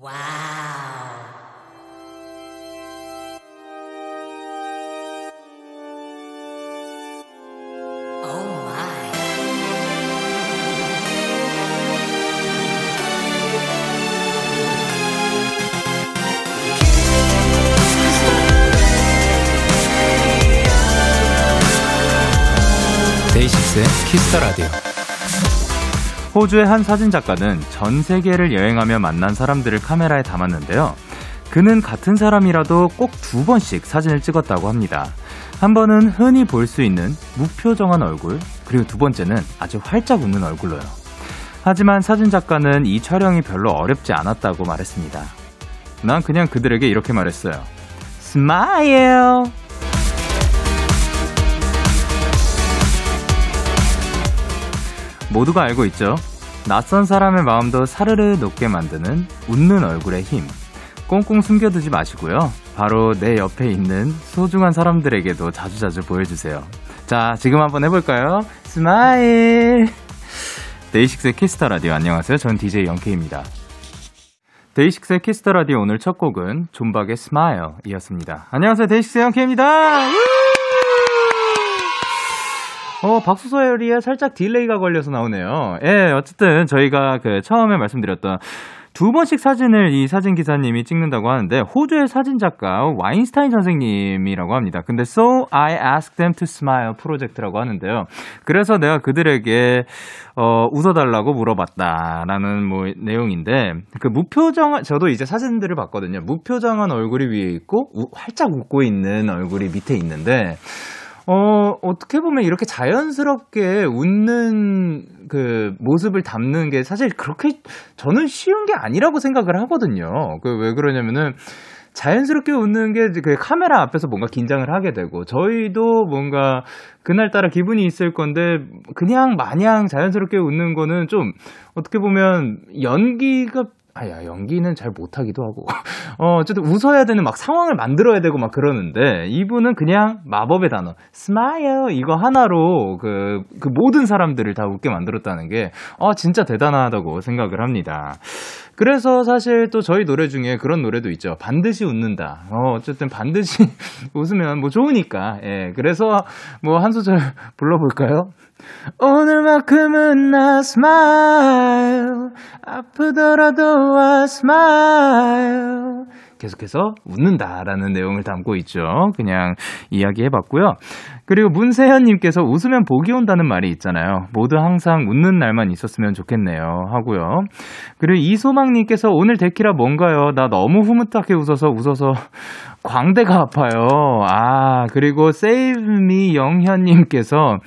와우. 오 마이. 데이식스의 키스 더 라디오. 호주의 한 사진작가는 전 세계를 여행하며 만난 사람들을 카메라에 담았는데요. 그는 같은 사람이라도 꼭 두 번씩 사진을 찍었다고 합니다. 한 번은 흔히 볼 수 있는 무표정한 얼굴, 그리고 두 번째는 아주 활짝 웃는 얼굴로요. 하지만 사진작가는 이 촬영이 별로 어렵지 않았다고 말했습니다. 난 그냥 그들에게 이렇게 말했어요. 스마일! 모두가 알고 있죠? 낯선 사람의 마음도 사르르 녹게 만드는 웃는 얼굴의 힘. 꽁꽁 숨겨두지 마시고요. 바로 내 옆에 있는 소중한 사람들에게도 자주자주 보여주세요. 자, 지금 한번 해볼까요? 스마일! 데이식스의 키스터 라디오 안녕하세요. 전 DJ 영케이입니다. 데이식스의 키스터 라디오 오늘 첫 곡은 존박의 스마일 이었습니다. 안녕하세요. 데이식스의 영케이입니다. 박수 소리에 살짝 딜레이가 걸려서 나오네요. 예, 어쨌든 저희가 그 처음에 말씀드렸던 두 번씩 사진을 이 사진 기사님이 찍는다고 하는데 호주의 사진 작가 와인스타인 선생님이라고 합니다. 근데 So I Asked Them to Smile 프로젝트라고 하는데요. 그래서 내가 그들에게 웃어달라고 물어봤다라는 내용인데 그 무표정 저도 이제 사진들을 봤거든요. 무표정한 얼굴이 위에 있고 활짝 웃고 있는 얼굴이 밑에 있는데. 어떻게 보면 이렇게 자연스럽게 웃는 그 모습을 담는 게 사실 그렇게 저는 쉬운 게 아니라고 생각을 하거든요. 그 왜 그러냐면은 자연스럽게 웃는 게 그 카메라 앞에서 뭔가 긴장을 하게 되고 저희도 뭔가 그날따라 기분이 있을 건데 그냥 마냥 자연스럽게 웃는 거는 좀 어떻게 보면 연기는 잘 못하기도 하고 어쨌든 웃어야 되는 막 상황을 만들어야 되고 막 그러는데 이분은 그냥 마법의 단어 스마일 이거 하나로 그 모든 사람들을 다 웃게 만들었다는 게 진짜 대단하다고 생각을 합니다. 그래서 사실 또 저희 노래 중에 그런 노래도 있죠. 반드시 웃는다. 어쨌든 반드시 웃으면 뭐 좋으니까. 예. 그래서 뭐 한 소절 불러볼까요? 오늘만큼은 나 smile 아프더라도 I smile 계속해서 웃는다라는 내용을 담고 있죠. 그냥 이야기해봤고요. 그리고 문세현님께서 웃으면 복이 온다는 말이 있잖아요. 모두 항상 웃는 날만 있었으면 좋겠네요 하고요. 그리고 이소망님께서 오늘 데키라 뭔가요? 나 너무 흐뭇하게 웃어서 광대가 아파요. 그리고 세이브미 영현님께서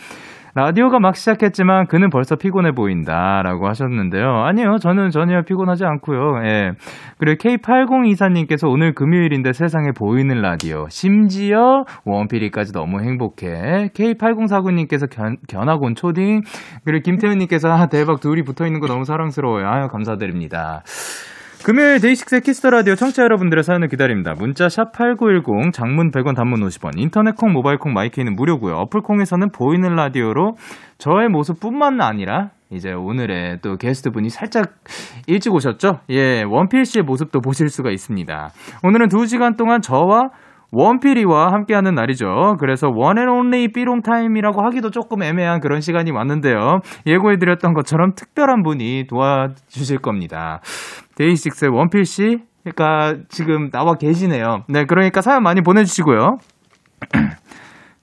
라디오가 막 시작했지만 그는 벌써 피곤해 보인다라고 하셨는데요. 아니요, 저는 전혀 피곤하지 않고요. 예. 그리고 K8024님께서 오늘 금요일인데 세상에 보이는 라디오 심지어 원피리까지 너무 행복해. K8049님께서 견학 온 초딩 그리고 김태훈님께서 대박 둘이 붙어있는 거 너무 사랑스러워요. 감사드립니다. 금요일 데이식스의 키스더라디오 청취자 여러분들의 사연을 기다립니다. 문자 샵8910 장문 100원 단문 50원 인터넷콩 모바일콩 마이케이는 무료고요. 어플콩에서는 보이는 라디오로 저의 모습뿐만 아니라 이제 오늘의 또 게스트분이 살짝 일찍 오셨죠? 예, 원필씨의 모습도 보실 수가 있습니다. 오늘은 2시간 동안 저와 원필이와 함께하는 날이죠. 그래서 원앤온리 삐롱타임이라고 하기도 조금 애매한 그런 시간이 왔는데요. 예고해드렸던 것처럼 특별한 분이 도와주실 겁니다. 데이식스의 원필씨 그러니까 지금 나와 계시네요. 네, 그러니까 사연 많이 보내주시고요.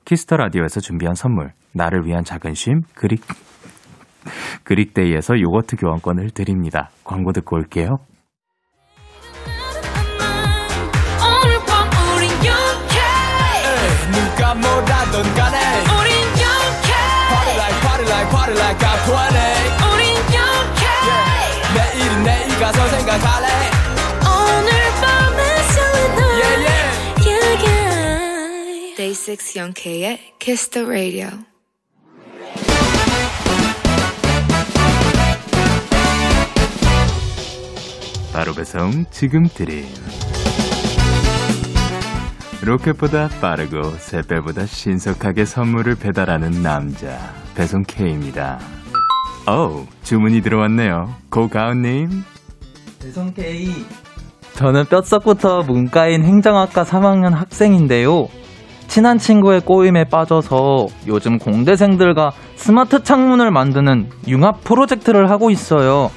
키스터 라디오에서 준비한 선물 나를 위한 작은 쉼 그릭데이에서 요거트 교환권을 드립니다. 광고 듣고 올게요. 누가 뭐라던 간에 우린 Youngk Party like party like party like I'm 20 우린 Youngk 내일은 내일 가서 생각할래 오늘 밤에 설레는 yeah. Day6 Youngk의 Kiss the Radio 바로 배송 지금 드림 로켓보다 빠르고 새배보다 신속하게 선물을 배달하는 남자 배송 K입니다. 주문이 들어왔네요. 고가은님 배송 K 저는 뼛속부터 문과인 행정학과 3학년 학생인데요. 친한 친구의 꼬임에 빠져서 요즘 공대생들과 스마트 창문을 만드는 융합 프로젝트를 하고 있어요.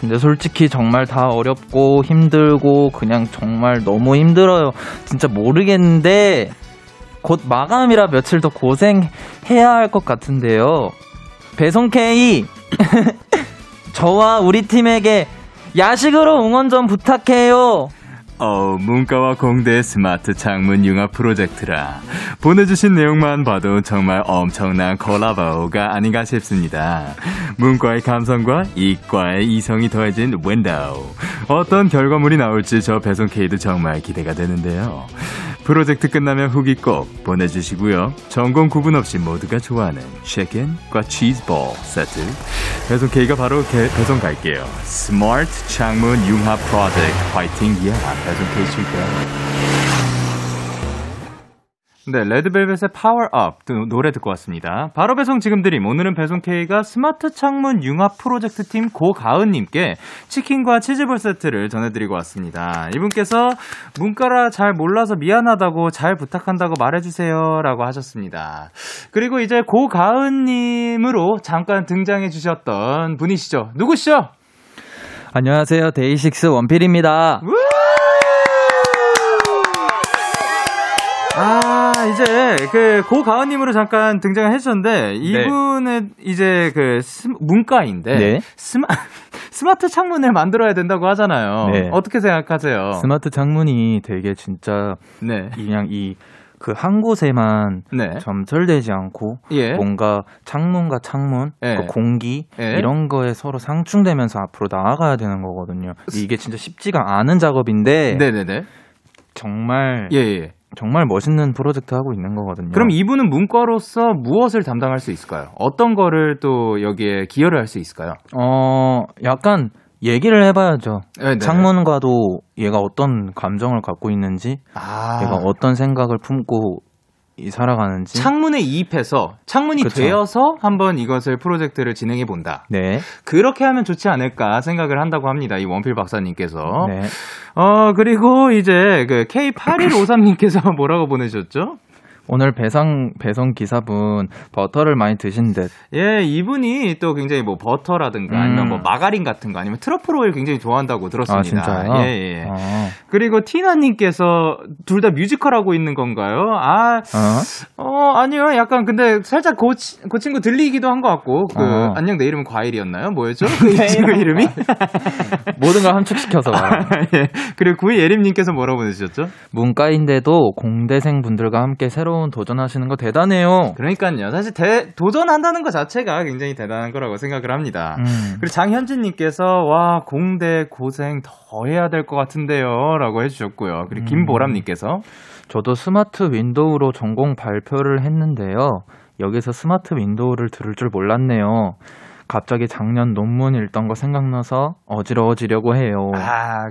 근데 솔직히 정말 다 어렵고 힘들고 그냥 정말 너무 힘들어요. 진짜 모르겠는데 곧 마감이라 며칠 더 고생해야 할 것 같은데요. 배송 K 저와 우리 팀에게 야식으로 응원 좀 부탁해요. 문과와 공대 스마트 창문 융합 프로젝트라 보내주신 내용만 봐도 정말 엄청난 콜라보가 아닌가 싶습니다. 문과의 감성과 이과의 이성이 더해진 윈도우, 어떤 결과물이 나올지 저 배송 K도 정말 기대가 되는데요. 프로젝트 끝나면 후기 꼭 보내주시고요. 전공 구분 없이 모두가 좋아하는 치킨과 치즈볼 세트 배송 K가 바로 배송 갈게요. 스마트 창문 융합 프로젝트 화이팅! 이야, 배송 K 출격. 네, 레드벨벳의 파워업 노래 듣고 왔습니다. 바로 배송 지금 드림. 오늘은 배송 K가 스마트 창문 융합 프로젝트 팀 고가은님께 치킨과 치즈볼 세트를 전해드리고 왔습니다. 이분께서 문과라 잘 몰라서 미안하다고 잘 부탁한다고 말해주세요 라고 하셨습니다. 그리고 이제 고가은님으로 잠깐 등장해 주셨던 분이시죠. 누구시죠? 안녕하세요, 데이식스 원필입니다. 이제 그 고가은님으로 잠깐 등장해 주셨는데 이분의 네. 이제 그 문과인데 네. 스마트 창문을 만들어야 된다고 하잖아요. 네. 어떻게 생각하세요? 스마트 창문이 되게 진짜 네. 그냥 이 그 한 곳에만 네. 점철되지 않고 예. 뭔가 창문과 창문, 예. 그 공기 예. 이런 거에 서로 상충되면서 앞으로 나아가야 되는 거거든요. 이게 진짜 쉽지가 않은 작업인데 네네네. 정말 예예. 정말 멋있는 프로젝트 하고 있는 거거든요. 그럼 이분은 문과로서 무엇을 담당할 수 있을까요? 어떤 거를 또 여기에 기여를 할 수 있을까요? 약간 얘기를 해봐야죠. 네네. 창문과도 얘가 어떤 감정을 갖고 있는지, 얘가 어떤 생각을 품고 살아가는지. 창문에 이입해서 창문이 그쵸. 되어서 한번 이것을 프로젝트를 진행해 본다. 네. 그렇게 하면 좋지 않을까 생각을 한다고 합니다. 이 원필 박사님께서. 네. 그리고 이제 그 K8153님께서 뭐라고 보내셨죠? 오늘 배송 기사분 버터를 많이 드신 듯. 예, 이분이 또 굉장히 뭐 버터라든가 아니면 뭐 마가린 같은 거 아니면 트러플 오일 굉장히 좋아한다고 들었습니다. 아, 진짜요? 예. 아. 그리고 티나님께서 둘 다 뮤지컬 하고 있는 건가요? 아니요. 약간 근데 살짝 그 친구 들리기도 한 것 같고. 안녕 내 이름은 과일이었나요? 뭐였죠? 그 친구 이름이? 모든 걸 함축시켜서 봐요. 예. 그리고 구이예림님께서 뭐라고 보내주셨죠? 문과인데도 공대생 분들과 함께 새로 도전하시는 거 대단해요. 그러니까요. 사실 도전한다는 것 자체가 굉장히 대단한 거라고 생각을 합니다. 그리고 장현진님께서 와 공대 고생 더 해야 될 것 같은데요 라고 해주셨고요. 그리고 김보람님께서 저도 스마트 윈도우로 전공 발표를 했는데요. 여기서 스마트 윈도우를 들을 줄 몰랐네요. 갑자기 작년 논문 읽던 거 생각나서 어지러워지려고 해요.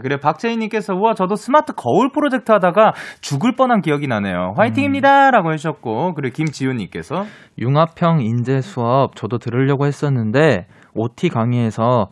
그래 박재희님께서 우와 저도 스마트 거울 프로젝트 하다가 죽을 뻔한 기억이 나네요. 화이팅입니다 라고 해주셨고 그리고 김지훈님께서 융합형 인재 수업 저도 들으려고 했었는데 OT 강의에서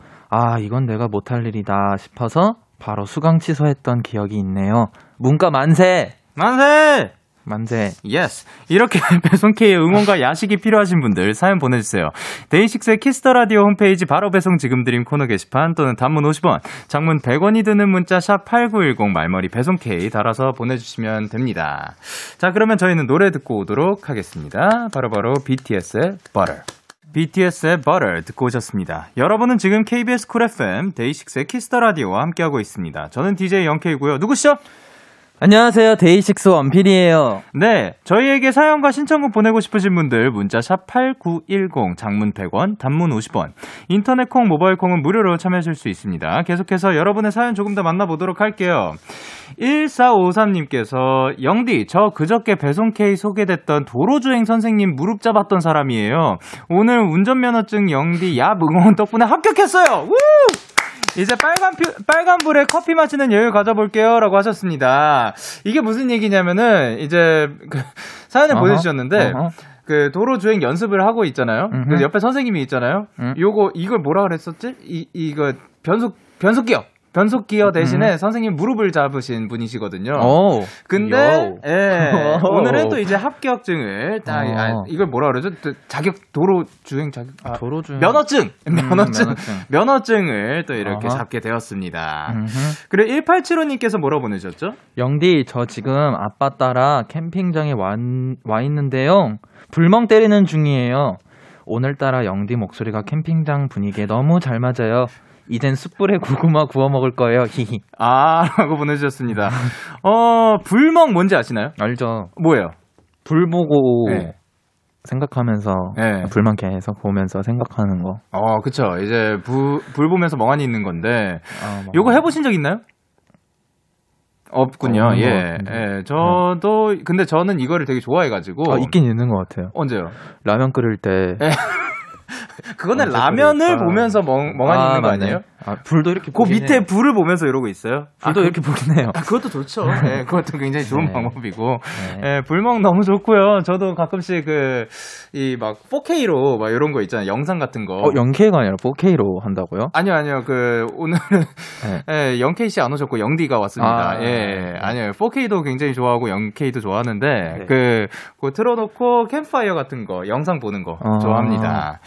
이건 내가 못할 일이다 싶어서 바로 수강 취소했던 기억이 있네요. 문과 만세! 만세! 만세. 예스. 이렇게 배송K의 응원과 야식이 필요하신 분들 사연 보내주세요. 데이식스의 키스 더 라디오 홈페이지 바로 배송 지금 드림 코너 게시판 또는 단문 50원, 장문 100원이 드는 문자 샵 8910 말머리 배송K 달아서 보내주시면 됩니다. 자, 그러면 저희는 노래 듣고 오도록 하겠습니다. 바로 BTS의 Butter. BTS의 Butter 듣고 오셨습니다. 여러분은 지금 KBS 쿨 FM 데이식스의 키스 더 라디오와 함께하고 있습니다. 저는 DJ 영케이고요. 누구시죠? 안녕하세요. 데이식스 원필이에요. 네. 저희에게 사연과 신청곡 보내고 싶으신 분들 문자 샵 8910 장문 100원, 단문 50원. 인터넷 콩, 모바일 콩은 무료로 참여하실 수 있습니다. 계속해서 여러분의 사연 조금 더 만나보도록 할게요. 1453님께서 영디, 저 그저께 배송K 소개됐던 도로주행 선생님 무릎 잡았던 사람이에요. 오늘 운전면허증 영디 얍 응원 덕분에 합격했어요. 우! 이제 빨간불에 커피 마시는 여유 가져볼게요 라고 하셨습니다. 이게 무슨 얘기냐면은 이제 그 사연을 보내주셨는데 그 도로 주행 연습을 하고 있잖아요. 그래서 옆에 선생님이 있잖아요. 이걸 뭐라 그랬었지? 이거 변속 기억. 변속 기어 대신에 선생님 무릎을 잡으신 분이시거든요. 오. 근데 예, 오늘은 또 이제 합격증을 딱 이걸 뭐라 그러죠? 자격 도로주행 면허증을 또 이렇게 잡게 되었습니다. 그리고 1875님께서 뭐라고 보내셨죠? 영디 저 지금 아빠 따라 캠핑장에 와 있는데요. 불멍 때리는 중이에요. 오늘따라 영디 목소리가 캠핑장 분위기에 너무 잘 맞아요. 이젠 숯불에 고구마 구워 먹을 거예요. 히히. 아, 라고 보내주셨습니다. 불멍 뭔지 아시나요? 알죠. 뭐예요? 불 보고 네. 생각하면서, 네. 불만 계속 보면서 생각하는 거. 그쵸. 이제 불 보면서 멍하니 있는 건데, 요거 해보신 적 있나요? 없군요. 예. 저도 근데 저는 이거를 되게 좋아해가지고 있긴 있는 것 같아요. 언제요? 라면 끓일 때. 그거는 라면을 끓일까? 보면서 멍하니 있는 거 아니에요? 불도 이렇게 그 밑에 해요. 불을 보면서 이러고 있어요? 불도 이렇게 보긴 해요. 그것도 좋죠. 네, 그것도 굉장히 좋은 네. 방법이고. 네, 불멍 너무 좋고요. 저도 가끔씩 막 4K로 막 이런 거 있잖아요. 영상 같은 거. 0K가 아니라 4K로 한다고요? 아니요. 오늘 네. 예, 0K 씨 안 오셨고 영디가 왔습니다. 네. 아니요. 4K도 굉장히 좋아하고 0K도 좋아하는데 네. 그거 틀어놓고 캠파이어 같은 거 영상 보는 거 좋아합니다.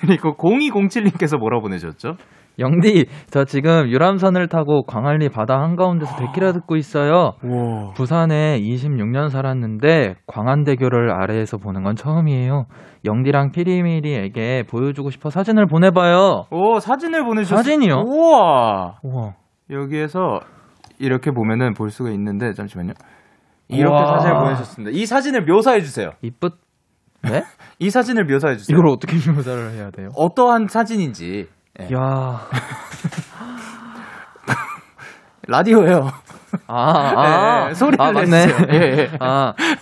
그리고 0207님께서 뭐라 보내셨죠? 영디, 저 지금 유람선을 타고 광안리 바다 한가운데서 데키라 듣고 있어요. 우와. 부산에 26년 살았는데 광안대교를 아래에서 보는 건 처음이에요. 영디랑 피리미리에게 보여주고 싶어 사진을 보내봐요. 오, 사진을 보내주셨어요? 사진이요? 우와. 여기에서 이렇게 보면은 볼 수가 있는데 잠시만요. 이렇게 우와. 사진을 보내셨습니다. 이 사진을 묘사해주세요. 네? 이 사진을 묘사해주세요. 이걸 어떻게 묘사를 해야 돼요? 어떠한 사진인지. 네. 야 라디오예요. 네, 소리를 내세요. 네.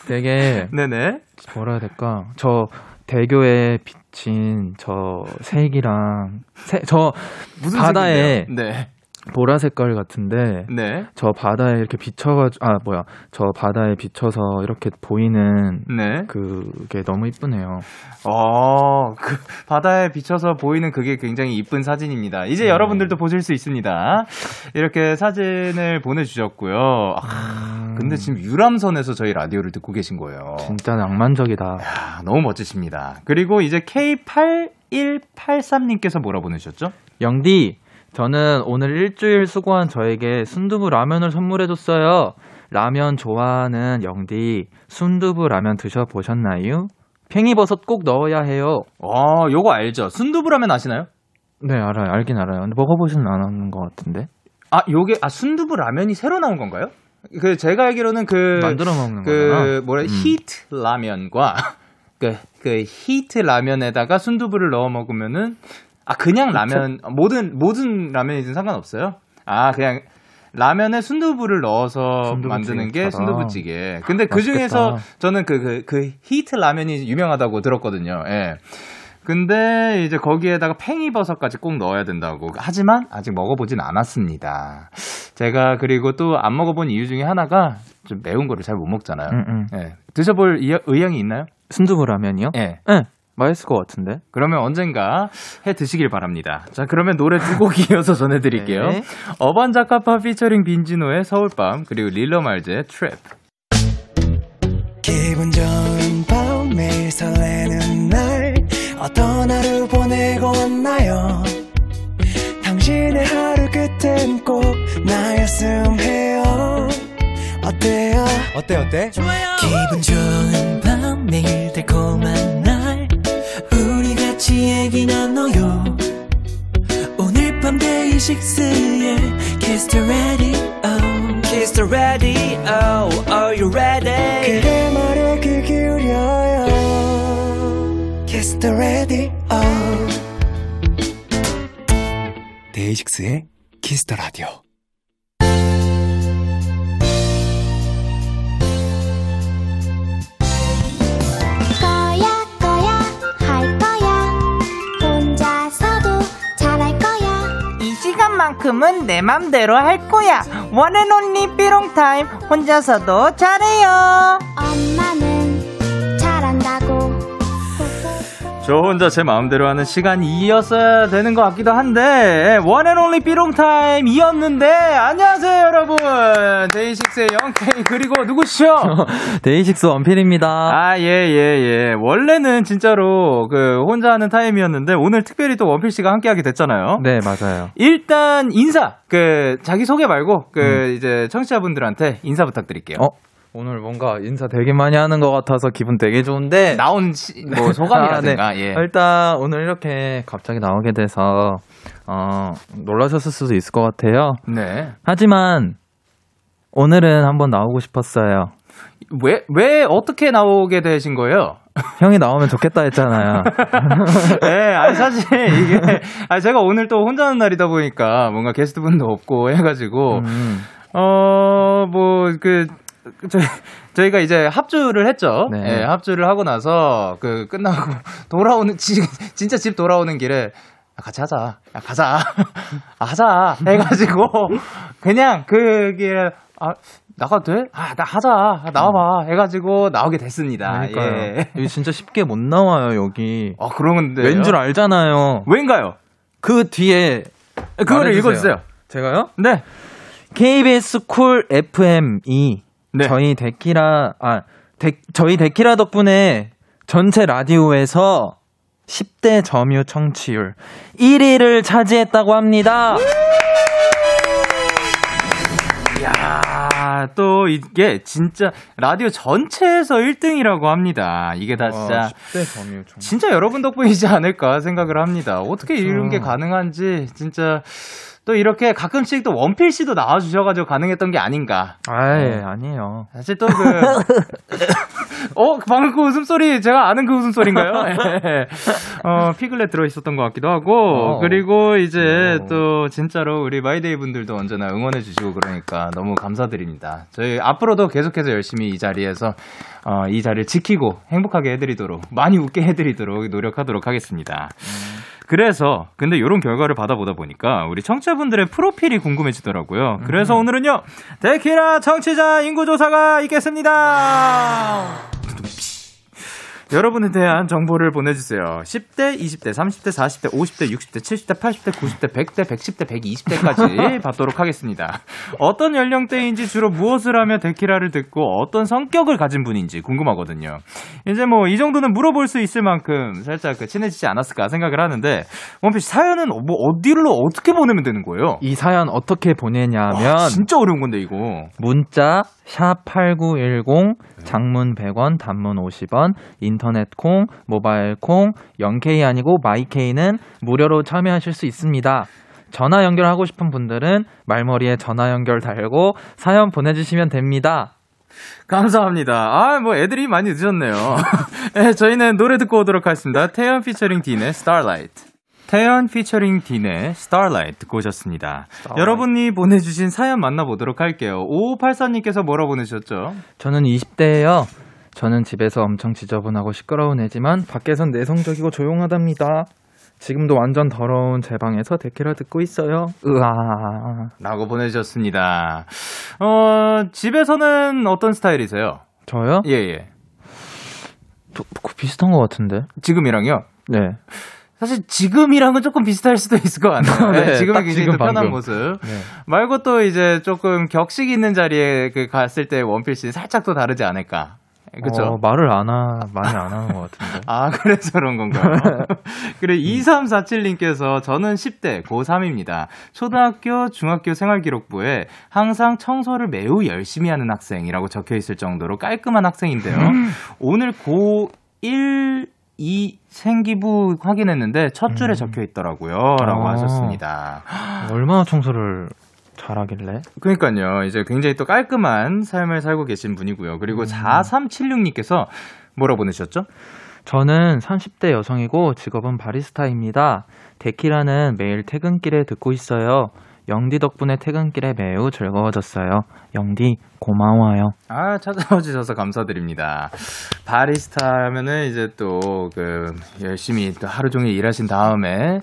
되게 네네 뭐라 해야 될까? 저 대교에 비친 저 색이랑 저 무슨 바다에 네. 보라 색깔 같은데 네. 저 바다에 이렇게 비춰가지고 저 바다에 비춰서 이렇게 보이는 네. 그게 너무 이쁘네요. 그 바다에 비춰서 보이는 그게 굉장히 이쁜 사진입니다. 이제 네. 여러분들도 보실 수 있습니다. 이렇게 사진을 보내주셨고요. 근데 지금 유람선에서 저희 라디오를 듣고 계신 거예요. 진짜 낭만적이다. 이야, 너무 멋지십니다. 그리고 이제 K8183님께서 뭐라 보내셨죠? 영디 저는 오늘 일주일 수고한 저에게 순두부 라면을 선물해줬어요. 라면 좋아하는 영디, 순두부 라면 드셔보셨나요? 팽이버섯 꼭 넣어야 해요. 요거 알죠? 순두부 라면 아시나요? 네, 알아요. 알긴 알아요. 근데 먹어보진 않았는 것 같은데. 순두부 라면이 새로 나온 건가요? 제가 알기로는 만들어 먹는 거구나. 히트 라면과 히트 라면에다가 순두부를 넣어 먹으면은 그냥 라면 모든 라면이든 상관없어요. 그냥 라면에 순두부를 넣어서 만드는 게 순두부찌개. 근데 그 중에서 저는 그 히트 라면이 유명하다고 들었거든요. 예. 근데 이제 거기에다가 팽이버섯까지 꼭 넣어야 된다고. 하지만 아직 먹어보진 않았습니다. 제가 그리고 또 안 먹어본 이유 중에 하나가 좀 매운 거를 잘 못 먹잖아요. 예. 드셔볼 의향이 있나요? 순두부 라면이요? 예. 네. 맛있을 것 같은데? 그러면 언젠가 해 드시길 바랍니다. 자, 그러면 노래 두 곡 이어서 전해드릴게요. 네. 어반자카파 피처링 빈지노의 서울밤, 그리고 릴러말즈의 트랩. 기분 좋은 밤, 매일 설레는 날, 어떤 하루 보내고 왔나요? 당신의 하루 끝엔 꼭 나였음 해요. 어때요? 어때? 좋아요. 기분 좋은 밤, 매일 달콤한 날, 같이 얘기 나눠요. 오늘 밤 데이식스의 Kiss the Radio. Kiss the Radio. Are you ready? 그대 말에 귀 기울여요. Kiss the Radio. 데이식스의 Kiss the Radio. 만큼은 내 맘대로 할 거야. One and only 삐롱타임. 혼자서도 잘해요. 엄마는 잘한다고. 저 혼자 제 마음대로 하는 시간이었어야 되는 것 같기도 한데 원앤올리 삐롱타임이었는데 안녕하세요 여러분 데이식스의 영케이 그리고 누구시죠? 데이식스 원필입니다. 아 예. 원래는 진짜로 그 혼자 하는 타임이었는데 오늘 특별히 또 원필씨가 함께하게 됐잖아요. 네 맞아요. 일단 인사 그 자기소개 말고 그 이제 청취자분들한테 인사 부탁드릴게요. 오늘 뭔가 인사 되게 많이 하는 것 같아서 기분 되게 좋은데 나온 뭐 소감이라든가 네. 예. 일단 오늘 이렇게 갑자기 나오게 돼서 놀라셨을 수도 있을 것 같아요. 네. 하지만 오늘은 한번 나오고 싶었어요. 왜 어떻게 나오게 되신 거예요? 형이 나오면 좋겠다 했잖아요. 네, 아니 사실 이게 아니 제가 오늘 또 혼자 하는 날이다 보니까 뭔가 게스트분도 없고 해가지고 뭐 그 저희가 이제 합주를 했죠. 네. 예, 합주를 하고 나서 그 끝나고 돌아오는 진짜 집 돌아오는 길에 같이 하자, 가자, 하자 해가지고 그냥 그 길에 나가도 돼? 나 하자, 나와봐 해가지고 나오게 됐습니다. 그러니까요. 예. 여기 진짜 쉽게 못 나와요 여기. 그런데 왠 줄 알잖아요. 왠가요? 그 뒤에 그거를 읽어주세요. 제가요? 네. KBS 쿨 FM이 네. 저희 데키라 덕분에 전체 라디오에서 10대 점유 청취율 1위를 차지했다고 합니다. 이야, 또 이게 진짜 라디오 전체에서 1등이라고 합니다. 이게 다 진짜 10대 점유 청취율. 진짜 여러분 덕분이지 않을까 생각을 합니다. 어떻게 그쵸. 이런 게 가능한지 진짜. 또 이렇게 가끔씩 또 원필 씨도 나와주셔가지고 가능했던 게 아닌가. 아니에요. 사실 또 방금 그 웃음소리 제가 아는 그 웃음소리인가요? 피글렛 들어있었던 것 같기도 하고 그리고 이제 또 진짜로 우리 마이데이 분들도 언제나 응원해주시고 그러니까 너무 감사드립니다. 저희 앞으로도 계속해서 열심히 이 자리에서 이 자리를 지키고 행복하게 해드리도록 많이 웃게 해드리도록 노력하도록 하겠습니다. 그래서 근데 이런 결과를 받아보다 보니까 우리 청취자분들의 프로필이 궁금해지더라고요. 그래서 오늘은요 데키라 청취자 인구조사가 있겠습니다. 여러분에 대한 정보를 보내주세요. 10대, 20대, 30대, 40대, 50대, 60대, 70대, 80대, 90대, 100대, 110대, 120대까지 받도록 하겠습니다. 어떤 연령대인지 주로 무엇을 하며 데키라를 듣고 어떤 성격을 가진 분인지 궁금하거든요. 이제 뭐 이 정도는 물어볼 수 있을 만큼 살짝 친해지지 않았을까 생각을 하는데 원피스 사연은 뭐 어디로 어떻게 보내면 되는 거예요? 이 사연 어떻게 보내냐면 진짜 어려운 건데 이거 문자 #8910 장문 100원, 단문 50원 인터넷 콩, 모바일 콩, 영케이 아니고 마이케이는 무료로 참여하실 수 있습니다. 전화 연결하고 싶은 분들은 말머리에 전화 연결 달고 사연 보내주시면 됩니다. 감사합니다. 뭐 애들이 많이 늦었네요. 네, 저희는 노래 듣고 오도록 하겠습니다. 태연 피처링 딘의 스타라이트. 태연 피처링 딘의 스타라이트 듣고 오셨습니다. Starlight. 여러분이 보내주신 사연 만나보도록 할게요. 5584님께서 뭐라 보내셨죠? 저는 20대예요. 저는 집에서 엄청 지저분하고 시끄러운 애지만 밖에선 내성적이고 조용하답니다. 지금도 완전 더러운 제 방에서 데키라 듣고 있어요. 으아 라고 보내주셨습니다. 집에서는 어떤 스타일이세요? 저요? 예예. 비슷한 것 같은데. 지금이랑요? 네. 사실 지금이랑은 조금 비슷할 수도 있을 것 같아요. 네, 지금이 굉장히 지금 편한 모습. 네. 말고 또 이제 조금 격식 있는 자리에 갔을 때 원필씨 살짝 또 다르지 않을까. 그쵸? 많이 안 하는 것 같은데. 그래서 그런 건가요? 그래, 2347님께서 저는 10대 고3입니다. 초등학교, 중학교 생활기록부에 항상 청소를 매우 열심히 하는 학생이라고 적혀 있을 정도로 깔끔한 학생인데요. 오늘 고1, 2 생기부 확인했는데 첫 줄에 적혀 있더라고요. 라고 하셨습니다. 얼마나 청소를 잘하길래? 그러니까요. 이제 굉장히 또 깔끔한 삶을 살고 계신 분이고요. 그리고 4376님께서 뭐라 보내셨죠? 저는 30대 여성이고 직업은 바리스타입니다. 데키라는 매일 퇴근길에 듣고 있어요. 영디 덕분에 퇴근길에 매우 즐거워졌어요. 영디 고마워요. 찾아와주셔서 감사드립니다. 바리스타 하면은 이제 또 그 열심히 또 하루 종일 일하신 다음에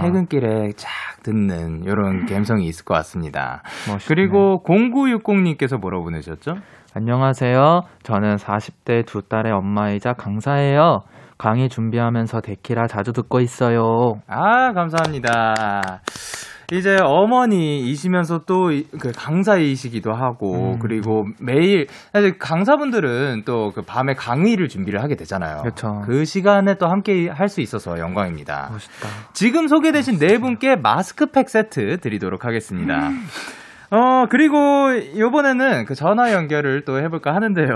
퇴근길에 쫙 듣는 이런 감성이 있을 것 같습니다. 멋있네. 그리고 0960님께서 뭐라고 보내셨죠? 안녕하세요. 저는 40대 두 딸의 엄마이자 강사예요. 강의 준비하면서 데키라 자주 듣고 있어요. 아, 감사합니다. 이제 어머니이시면서 또 그 강사이시기도 하고 그리고 매일 사실 강사분들은 또 그 밤에 강의를 준비를 하게 되잖아요. 그쵸. 그 시간에 또 함께 할 수 있어서 영광입니다. 멋있다. 지금 소개되신 멋있어요. 네 분께 마스크팩 세트 드리도록 하겠습니다. 그리고 이번에는 그 전화 연결을 또 해볼까 하는데요.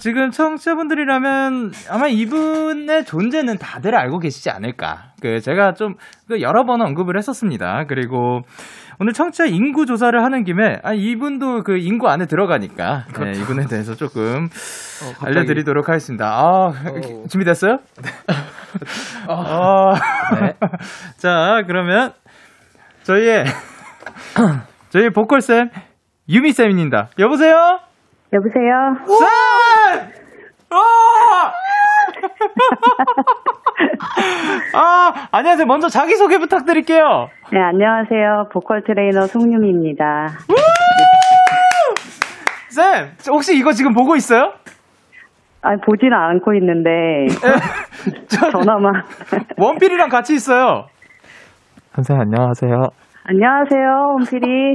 지금 청취자분들이라면 아마 이분의 존재는 다들 알고 계시지 않을까. 그 제가 좀 여러 번 언급을 했었습니다. 그리고 오늘 청취자 인구 조사를 하는 김에 아, 이분도 그 인구 안에 들어가니까 네, 이분에 대해서 조금 알려드리도록 하겠습니다. 아, 준비됐어요? 네. 자, 그러면 저희 보컬쌤 유미쌤입니다. 여보세요. 아, 안녕하세요. 먼저 자기소개 부탁드릴게요. 네, 안녕하세요. 보컬 트레이너 송유미입니다. 쌤, 혹시 이거 지금 보고 있어요? 아니, 보지는 않고 있는데 전화만. 원필이랑 같이 있어요. 선생님 안녕하세요, 홈피리.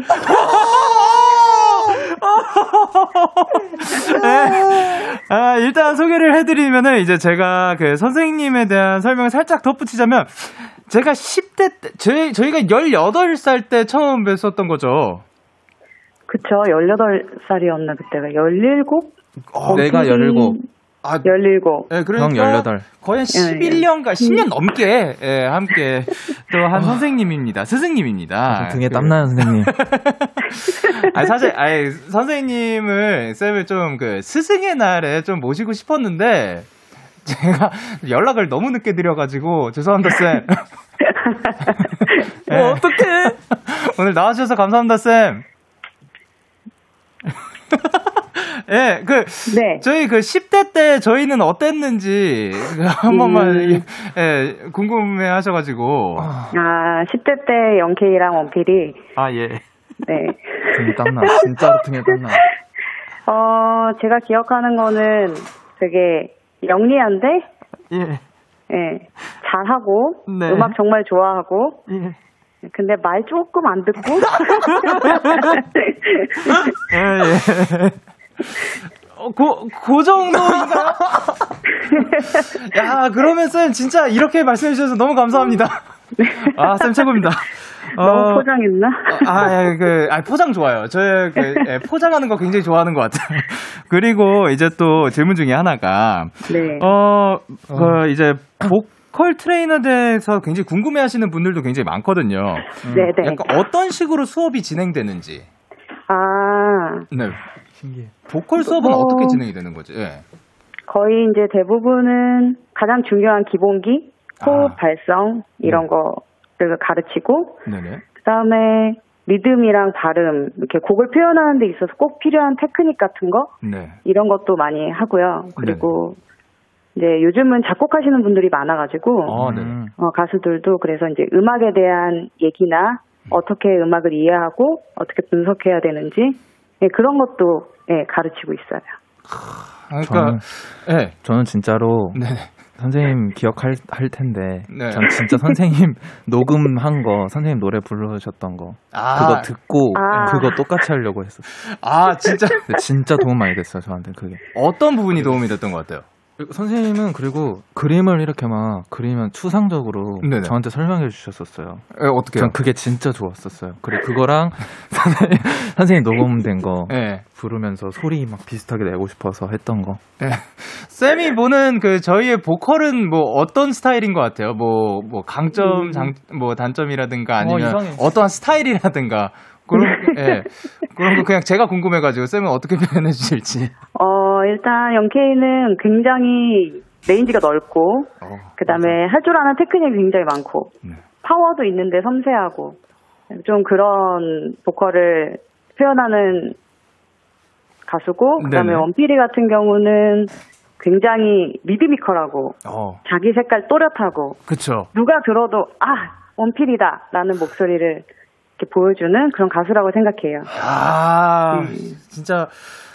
네. 아, 일단 소개를 해드리면은 이제 제가 그 선생님에 대한 설명을 살짝 덧붙이자면 제가 10대 때, 저희가 18살 때 처음 뵀었던 거죠. 그쵸, 18살이었나 그때가 17? 내가 17. 아, 17. 예, 그러니까 형 18. 거의 11년간, 10년 넘게, 예, 함께 또 한 스승님입니다. 등에 땀나요, 선생님. 아, 사실, 아예, 선생님을, 쌤을 좀 그, 스승의 날에 좀 모시고 싶었는데, 제가 연락을 너무 늦게 드려가지고, 죄송합니다, 쌤. 네. 어떡해. 오늘 나와주셔서 감사합니다, 쌤. 예, 네. 저희 10대 때 저희는 어땠는지 한 번만, 예, 궁금해 하셔가지고. 아, 10대 때 영케이랑 원필이. 아, 예. 네. 등에 땀나, 진짜로 등에 땀나. 제가 기억하는 거는 되게 영리한데? 예. 예. 잘하고. 네. 음악 정말 좋아하고. 예. 근데 말 조금 안 듣고. 예, 예. 그 정도인가? 야, 그러면 쌤, 진짜 이렇게 말씀해주셔서 너무 감사합니다. 아, 쌤 최고입니다. 너무 포장했나? 포장 좋아요. 저의 포장하는 거 굉장히 좋아하는 것 같아요. 그리고 이제 또 질문 중에 하나가, 네. 이제 보컬 트레이너에 대해서 굉장히 궁금해 하시는 분들도 굉장히 많거든요. 네네. 약간 어떤 식으로 수업이 진행되는지. 아. 네. 신기해. 보컬 수업은 어떻게 진행이 되는 거지? 예. 거의 이제 대부분은 가장 중요한 기본기, 호흡, 발성 이런 거를 가르치고, 네네. 그다음에 리듬이랑 발음, 이렇게 곡을 표현하는 데 있어서 꼭 필요한 테크닉 같은 거, 네. 이런 것도 많이 하고요. 그리고 네네. 이제 요즘은 작곡하시는 분들이 많아가지고 가수들도 그래서 이제 음악에 대한 얘기나 어떻게 음악을 이해하고 어떻게 분석해야 되는지, 예, 그런 것도, 예, 가르치고 있어요. 그러니까 저는 진짜로, 네네. 선생님 기억할 텐데, 네. 전 진짜 선생님 녹음한 거, 선생님 노래 부르셨던 거, 그거 듣고 그거 똑같이 하려고 했었어요. 아, 진짜? 진짜 도움 많이 됐어요, 저한테는 그게. 어떤 부분이 도움이 됐던 것 같아요? 선생님은 그리고 그림을 이렇게 막 그리면 추상적으로, 네네. 저한테 설명해 주셨었어요. 어떻게요? 전 그게 진짜 좋았었어요. 그리고 그거랑 선생님 녹음된 거, 네. 부르면서 소리 막 비슷하게 내고 싶어서 했던 거. 네. 쌤이 보는 그 저희의 보컬은 뭐 어떤 스타일인 것 같아요? 뭐 강점, 단점이라든가 아니면 어떠한 스타일이라든가. 그런 거 그냥 제가 궁금해가지고 쌤은 어떻게 표현해 주실지. 일단 영케이는 굉장히 레인지가 넓고, 그다음에 할 줄 아는 테크닉이 굉장히 많고, 네. 파워도 있는데 섬세하고, 좀 그런 보컬을 표현하는 가수고, 그다음에 네네. 원필이 같은 경우는 굉장히 리드미컬하고, 자기 색깔 또렷하고, 그쵸. 누가 들어도 아, 원필이다라는 목소리를 이렇게 보여주는 그런 가수라고 생각해요. 아, 진짜.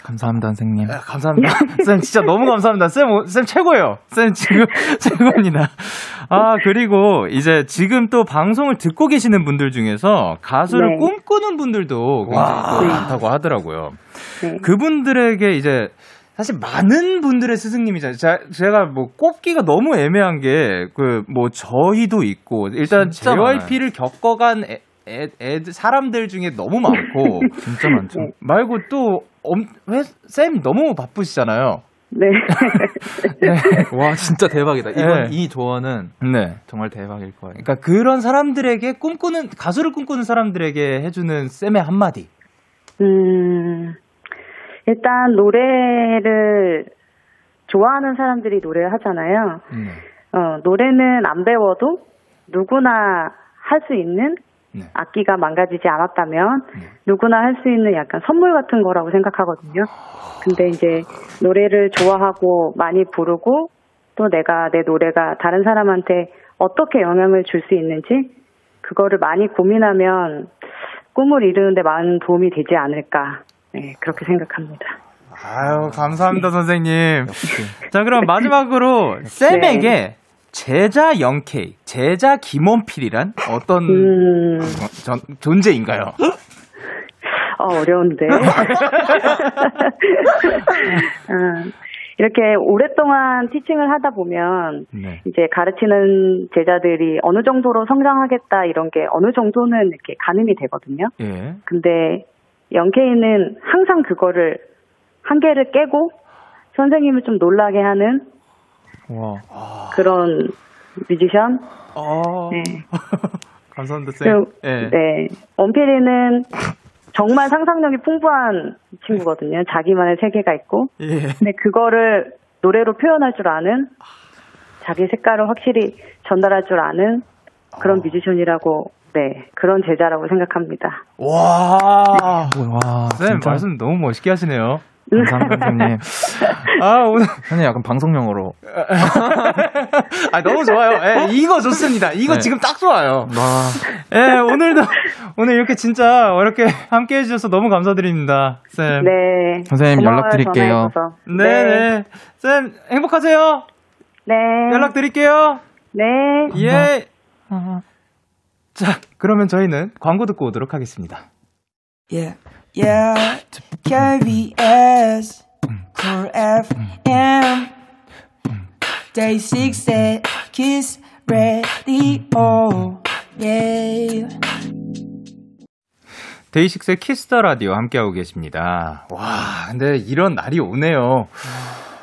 감사합니다, 선생님. 아, 감사합니다. 쌤, 진짜 너무 감사합니다. 쌤 최고예요. 쌤 지금 최고입니다. 아, 그리고 이제 지금 또 방송을 듣고 계시는 분들 중에서 가수를 네. 꿈꾸는 분들도 굉장히 많다고 하더라고요. 네. 그분들에게 이제 사실 많은 분들의 스승님이잖아요. 제가 뭐 꼽기가 너무 애매한 게 그 뭐 저희도 있고 일단 JYP를 겪어간 사람들 중에 너무 많고 진짜 많죠. 말고 또 쌤 너무 바쁘시잖아요. 네. 네. 와 진짜 대박이다. 이번 네. 이 조언은 네. 정말 대박일 거예요. 그러니까 그런 사람들에게 꿈꾸는 가수를 꿈꾸는 사람들에게 해주는 쌤의 한마디. 일단 노래를 좋아하는 사람들이 노래를 하잖아요. 노래는 안 배워도 누구나 할 수 있는 네. 악기가 망가지지 않았다면 누구나 할 수 있는 약간 선물 같은 거라고 생각하거든요. 근데 이제 노래를 좋아하고 많이 부르고 또 내가 내 노래가 다른 사람한테 어떻게 영향을 줄 수 있는지 그거를 많이 고민하면 꿈을 이루는데 많은 도움이 되지 않을까 네 그렇게 생각합니다. 아유 감사합니다 선생님. 자 그럼 마지막으로 쌤에게 네. 제자 영케이, 제자 김원필이란 어떤 존재인가요? 어려운데. 이렇게 오랫동안 티칭을 하다 보면 네. 이제 가르치는 제자들이 어느 정도로 성장하겠다 이런 게 어느 정도는 이렇게 가늠이 되거든요. 예. 근데 영케이는 항상 그거를 한계를 깨고 선생님을 좀 놀라게 하는 와. 그런 뮤지션. 네. 감사합니다, 쌤. 네. 네. 원필이는 정말 상상력이 풍부한 친구거든요. 자기만의 세계가 있고. 예. 근데 그거를 노래로 표현할 줄 아는, 자기 색깔을 확실히 전달할 줄 아는 그런 뮤지션이라고, 네. 그런 제자라고 생각합니다. 와. 쌤, 말씀 너무 멋있게 하시네요. 감사합니다, 선생님. 아, 오늘. 선생님, 약간 방송용으로. 아, 너무 좋아요. 예, 이거 좋습니다. 이거 네. 지금 딱 좋아요. 예, 오늘도, 오늘 이렇게 진짜 이렇게 함께 해주셔서 너무 감사드립니다. 쌤. 네. 선생님, 연락드릴게요. 네, 네. 쌤, 행복하세요. 네. 연락드릴게요. 네. 예. 자, 그러면 저희는 광고 듣고 오도록 하겠습니다. 예. Yeah, KBS, Cool FM, Day6의 Kiss Radio, yeah. Day6의 Kiss the Radio 함께하고 계십니다. 와, 근데 이런 날이 오네요.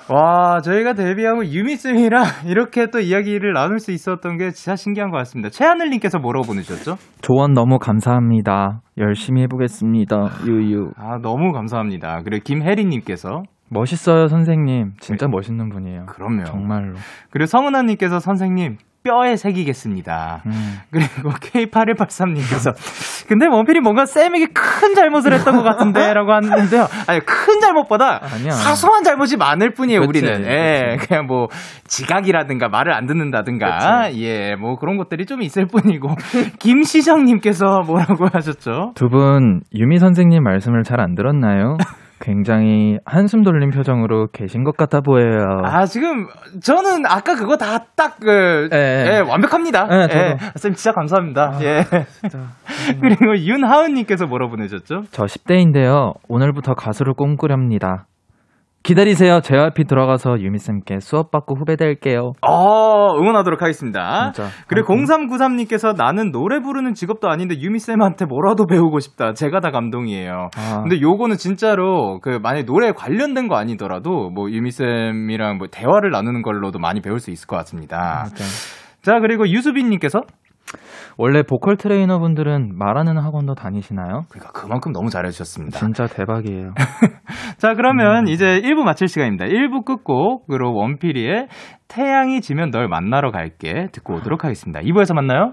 와, 저희가 데뷔하고 유미쌤이랑 이렇게 또 이야기를 나눌 수 있었던 게 진짜 신기한 것 같습니다. 최하늘님께서 뭐라고 보내주셨죠? 조언 너무 감사합니다. 열심히 해보겠습니다. 유유. 아, 너무 감사합니다. 그리고 김혜리님께서 멋있어요, 선생님. 진짜 멋있는 분이에요. 그럼요. 정말로. 그리고 성은아님께서 선생님, 뼈에 새기겠습니다. 그리고 K8183님께서 근데 원필이 뭔가 쌤에게 큰 잘못을 했던 것 같은데 라고 하는데요. 아니 큰 잘못보다 아니야. 사소한 잘못이 많을 뿐이에요. 그치, 우리는 예, 그치. 그냥 뭐 지각이라든가 말을 안 듣는다든가 예, 뭐 그런 것들이 좀 있을 뿐이고 김시정님께서 뭐라고 하셨죠? 두 분 유미 선생님 말씀을 잘 안 들었나요? 굉장히 한숨 돌린 표정으로 계신 것 같아 보여요. 아, 지금 저는 아까 그거 다 딱 예, 완벽합니다. 예, 예. 쌤 진짜 감사합니다. 아, 예. 진짜. 그리고 윤하은님께서 뭐라 보내셨죠? 저 10대인데요. 오늘부터 가수를 꿈꾸렵니다. 기다리세요. JYP 들어가서 유미쌤께 수업받고 후배될게요. 응원하도록 하겠습니다. 진짜. 그리고 0393님께서 나는 노래 부르는 직업도 아닌데 유미쌤한테 뭐라도 배우고 싶다. 제가 다 감동이에요. 아. 근데 요거는 진짜로 그 만약에 노래에 관련된 거 아니더라도 뭐 유미쌤이랑 뭐 대화를 나누는 걸로도 많이 배울 수 있을 것 같습니다. 맞아. 자, 그리고 유수빈님께서 원래 보컬 트레이너분들은 말하는 학원도 다니시나요? 그러니까 그만큼 너무 잘해주셨습니다. 진짜 대박이에요. 자 그러면 이제 1부 마칠 시간입니다. 1부 끝곡으로 원필이의 태양이 지면 널 만나러 갈게 듣고 오도록 하겠습니다. 2부에서 만나요.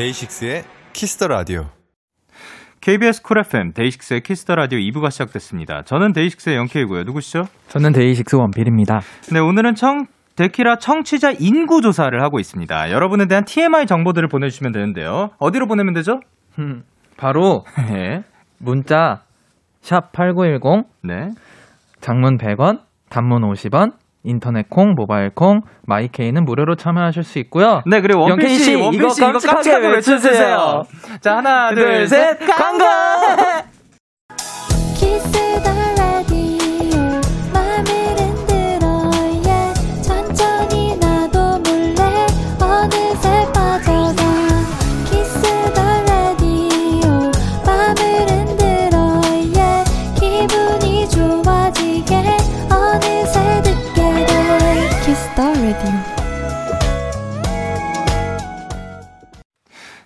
데이식스의 키스 더 라디오. KBS 쿨 FM 데이식스의 키스 더 라디오 2부가 시작됐습니다. 저는 데이식스의 영케이고요. 누구시죠? 저는 데이식스 원필입니다. 네, 오늘은 데키라 청취자 인구 조사를 하고 있습니다. 여러분에 대한 TMI 정보들을 보내주시면 되는데요. 어디로 보내면 되죠? 바로 네. 문자 샵8910 네. 장문 100원, 단문 50원, 인터넷 콩, 모바일 콩, 마이케이는 무료로 참여하실 수 있고요. 네, 그리고 원필씨, 이거 깜찍하게 외쳐주세요. 자, 하나, 둘, 셋, 광고!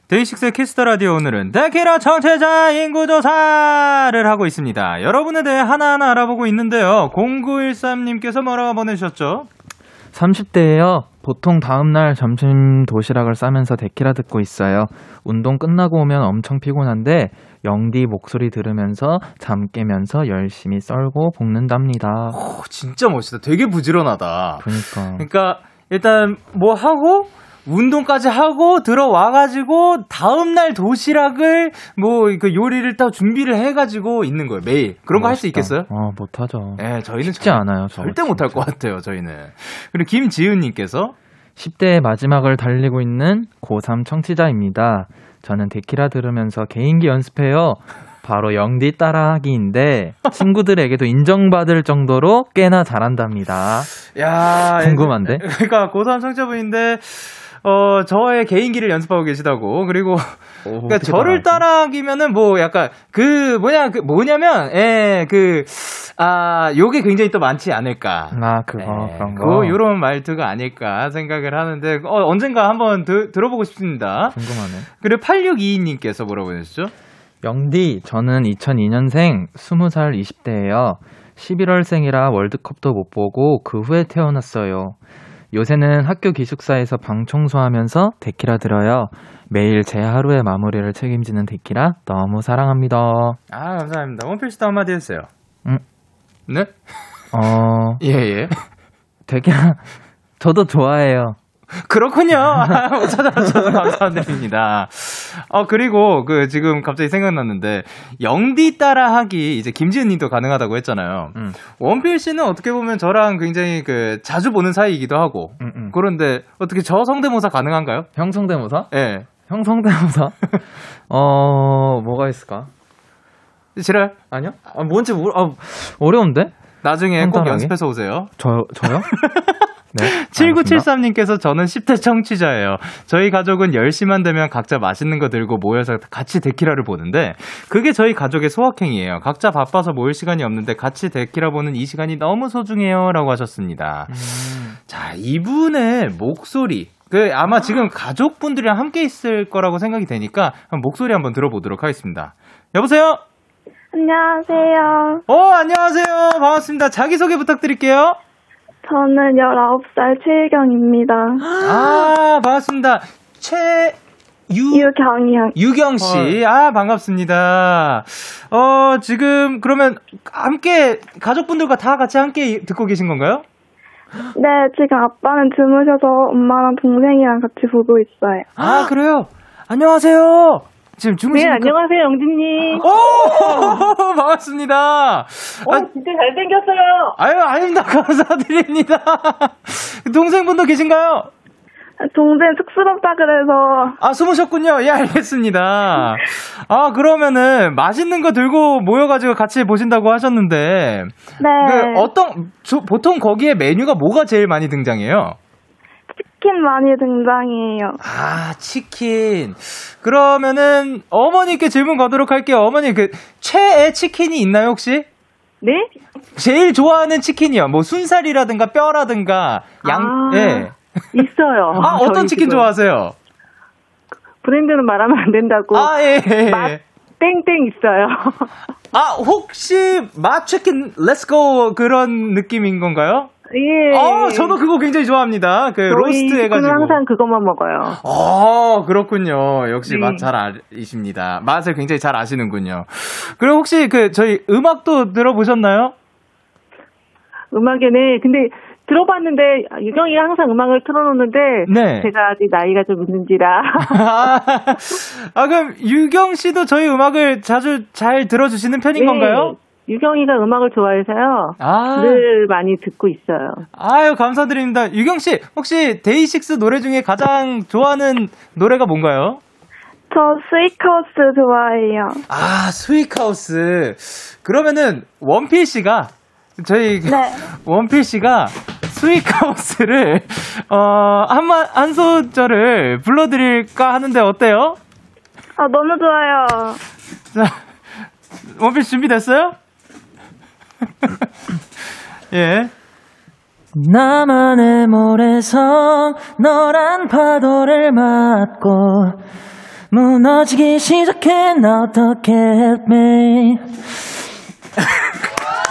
데이식스의 키스 더 라디오 오늘은 데키라 청취자 인구 조사를 하고 있습니다. 여러분에 대해 하나하나 알아보고 있는데요. 0913님께서 뭐라고 보내주셨죠? 30대예요. 보통 다음날 점심 도시락을 싸면서 데키라 듣고 있어요. 운동 끝나고 오면 엄청 피곤한데 영디 목소리 들으면서 잠 깨면서 열심히 썰고 볶는답니다. 오, 진짜 멋있다. 되게 부지런하다. 그러니까 일단 뭐 하고 운동까지 하고 들어와가지고 다음날 도시락을 뭐 그 요리를 딱 준비를 해가지고 있는 거예요. 매일 그런 거 할 수 있겠어요? 못하죠. 네, 저희는 쉽지 않아요. 절대 못할 것 같아요. 저희는. 그리고 김지은님께서 10대의 마지막을 달리고 있는 고3 청취자입니다. 저는 데키라 들으면서 개인기 연습해요. 바로 영디 따라하기인데 친구들에게도 인정받을 정도로 꽤나 잘한답니다. 야, 궁금한데? 그러니까 고3 청취자분인데 저의 개인기를 연습하고 계시다고. 그리고 그러니까 저를 따라하기면은 뭐 약간 요게 굉장히 또 많지 않을까. 그런 거. 요런 말투가 아닐까 생각을 하는데 언젠가 한번 들어보고 싶습니다. 궁금하네. 그리고 8622님께서 뭐라고 하셨죠? 영디, 저는 2002년생 20살 20대예요. 11월생이라 월드컵도 못 보고 그 후에 태어났어요. 요새는 학교 기숙사에서 방 청소하면서 데키라 들어요. 매일 제 하루의 마무리를 책임지는 데키라 너무 사랑합니다. 아, 감사합니다. 원필씨도 한마디 했어요. 네? 예예. 데키라 저도 좋아해요. 그렇군요. 찾아주셔서 감사드립니다. 그리고 지금 갑자기 생각났는데 영디 따라하기 이제 김지은님도 가능하다고 했잖아요. 원필 씨는 어떻게 보면 저랑 굉장히 자주 보는 사이이기도 하고 그런데 어떻게 저 성대모사 가능한가요? 형 성대모사? 네. 형 성대모사? 뭐가 있을까? 싫어요? 아니요? 뭔지 어려운데? 나중에 꼭 연습해서 오세요. 저요? 네, 7973님께서 저는 10대 청취자예요. 저희 가족은 10시만 되면 각자 맛있는 거 들고 모여서 같이 데키라를 보는데 그게 저희 가족의 소확행이에요. 각자 바빠서 모일 시간이 없는데 같이 데키라 보는 이 시간이 너무 소중해요 라고 하셨습니다. 자, 이분의 목소리 아마 지금 가족분들이랑 함께 있을 거라고 생각이 되니까 목소리 한번 들어보도록 하겠습니다. 여보세요? 안녕하세요. 안녕하세요. 반갑습니다. 자기소개 부탁드릴게요. 저는 19살 최유경입니다. 아, 반갑습니다. 유경이요. 유경 씨. 아, 반갑습니다. 지금 그러면 함께 가족분들과 다 같이 함께 듣고 계신 건가요? 네, 지금 아빠는 주무셔서 엄마랑 동생이랑 같이 보고 있어요. 아, 그래요? 안녕하세요. 지금 주무시니까... 네, 안녕하세요, 영진님. 오! 반갑습니다. 진짜 잘생겼어요. 아유, 아닙니다. 감사드립니다. 동생분도 계신가요? 동생 쑥스럽다 그래서. 숨으셨군요. 예, 알겠습니다. 그러면은, 맛있는 거 들고 모여가지고 같이 보신다고 하셨는데. 네. 보통 거기에 메뉴가 뭐가 제일 많이 등장해요? 치킨 많이 등장해요. 아, 치킨. 그러면은 어머니께 질문 가도록 할게요. 어머니 최애 치킨이 있나요 혹시? 네? 제일 좋아하는 치킨이요. 뭐 순살이라든가 뼈라든가 예. 있어요. 어떤 치킨 지금. 좋아하세요? 브랜드는 말하면 안 된다고. 예. 맛 땡땡 있어요. 혹시 맛 치킨 렛츠고 그런 느낌인 건가요? 예. 아, 저도 그거 굉장히 좋아합니다. 그 로스트 해가지고. 저는 항상 그것만 먹어요. 아, 그렇군요. 역시 네. 맛 잘 아십니다. 맛을 굉장히 잘 아시는군요. 그리고 혹시 그 저희 음악도 들어보셨나요? 음악에 네. 근데 들어봤는데 유경이가 항상 음악을 틀어놓는데 네. 제가 아직 나이가 좀 있는지라. 아, 그럼 유경 씨도 저희 음악을 자주 잘 들어주시는 편인 네. 건가요? 유경이가 음악을 좋아해서요. 아. 늘 많이 듣고 있어요. 아유, 감사드립니다. 유경 씨, 혹시 데이식스 노래 중에 가장 좋아하는 노래가 뭔가요? 저 스윗하우스 좋아해요. 아, 스윗하우스. 그러면은 원필 씨가 저희 네. 원필 씨가 스윗하우스를 한 소절을 불러드릴까 하는데 어때요? 아, 너무 좋아요. 자, 원필 씨 준비됐어요? 예. 나만의 모래성 너란 파도를 맞고 무너지기 시작해 나 어떻게 help me.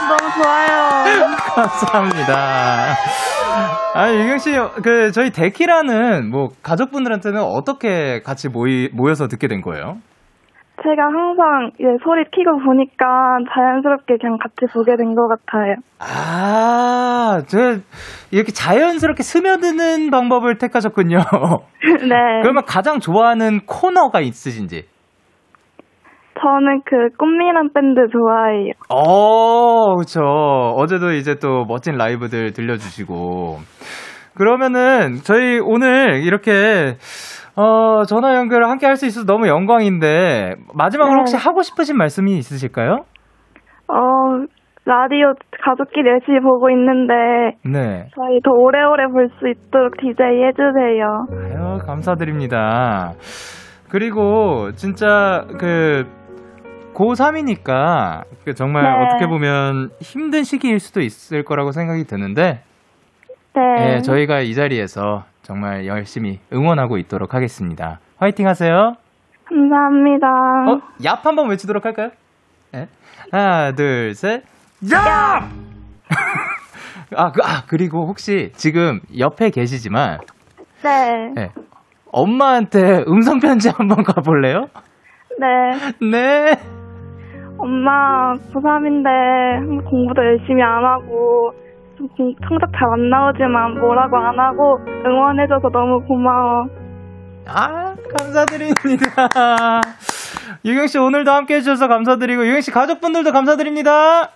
너무 좋아요. 감사합니다. 아, 유경 씨, 그 저희 데키라는 뭐 가족분들한테는 어떻게 같이 모여서 듣게 된 거예요? 제가 항상 예, 소리 키고 보니까 자연스럽게 그냥 같이 보게 된 것 같아요. 아, 저 이렇게 자연스럽게 스며드는 방법을 택하셨군요. 네. 그러면 가장 좋아하는 코너가 있으신지? 저는 그 꽃미남 밴드 좋아해요. 어, 그렇죠. 어제도 이제 또 멋진 라이브들 들려주시고. 그러면은 저희 오늘 이렇게 전화 연결을 함께 할 수 있어서 너무 영광인데 마지막으로 네. 혹시 하고 싶으신 말씀이 있으실까요? 라디오 가족끼리 열심히 보고 있는데 네. 저희 더 오래오래 볼 수 있도록 DJ 해주세요. 아유, 감사드립니다. 그리고 진짜 그 고3이니까 정말 네. 어떻게 보면 힘든 시기일 수도 있을 거라고 생각이 드는데 네. 네, 저희가 이 자리에서 정말 열심히 응원하고 있도록 하겠습니다. 화이팅 하세요. 감사합니다. 얍 한번 외치도록 할까요? 네. 하나, 둘, 셋. 얍! 그리고 혹시 지금 옆에 계시지만 네. 네. 엄마한테 음성편지 한번 가볼래요? 네. 네. 엄마, 고3인데 공부도 열심히 안 하고 성적 잘 안 나오지만 뭐라고 안 하고 응원해줘서 너무 고마워. 아, 감사드립니다. 유경 씨 오늘도 함께 해주셔서 감사드리고 유경 씨 가족분들도 감사드립니다.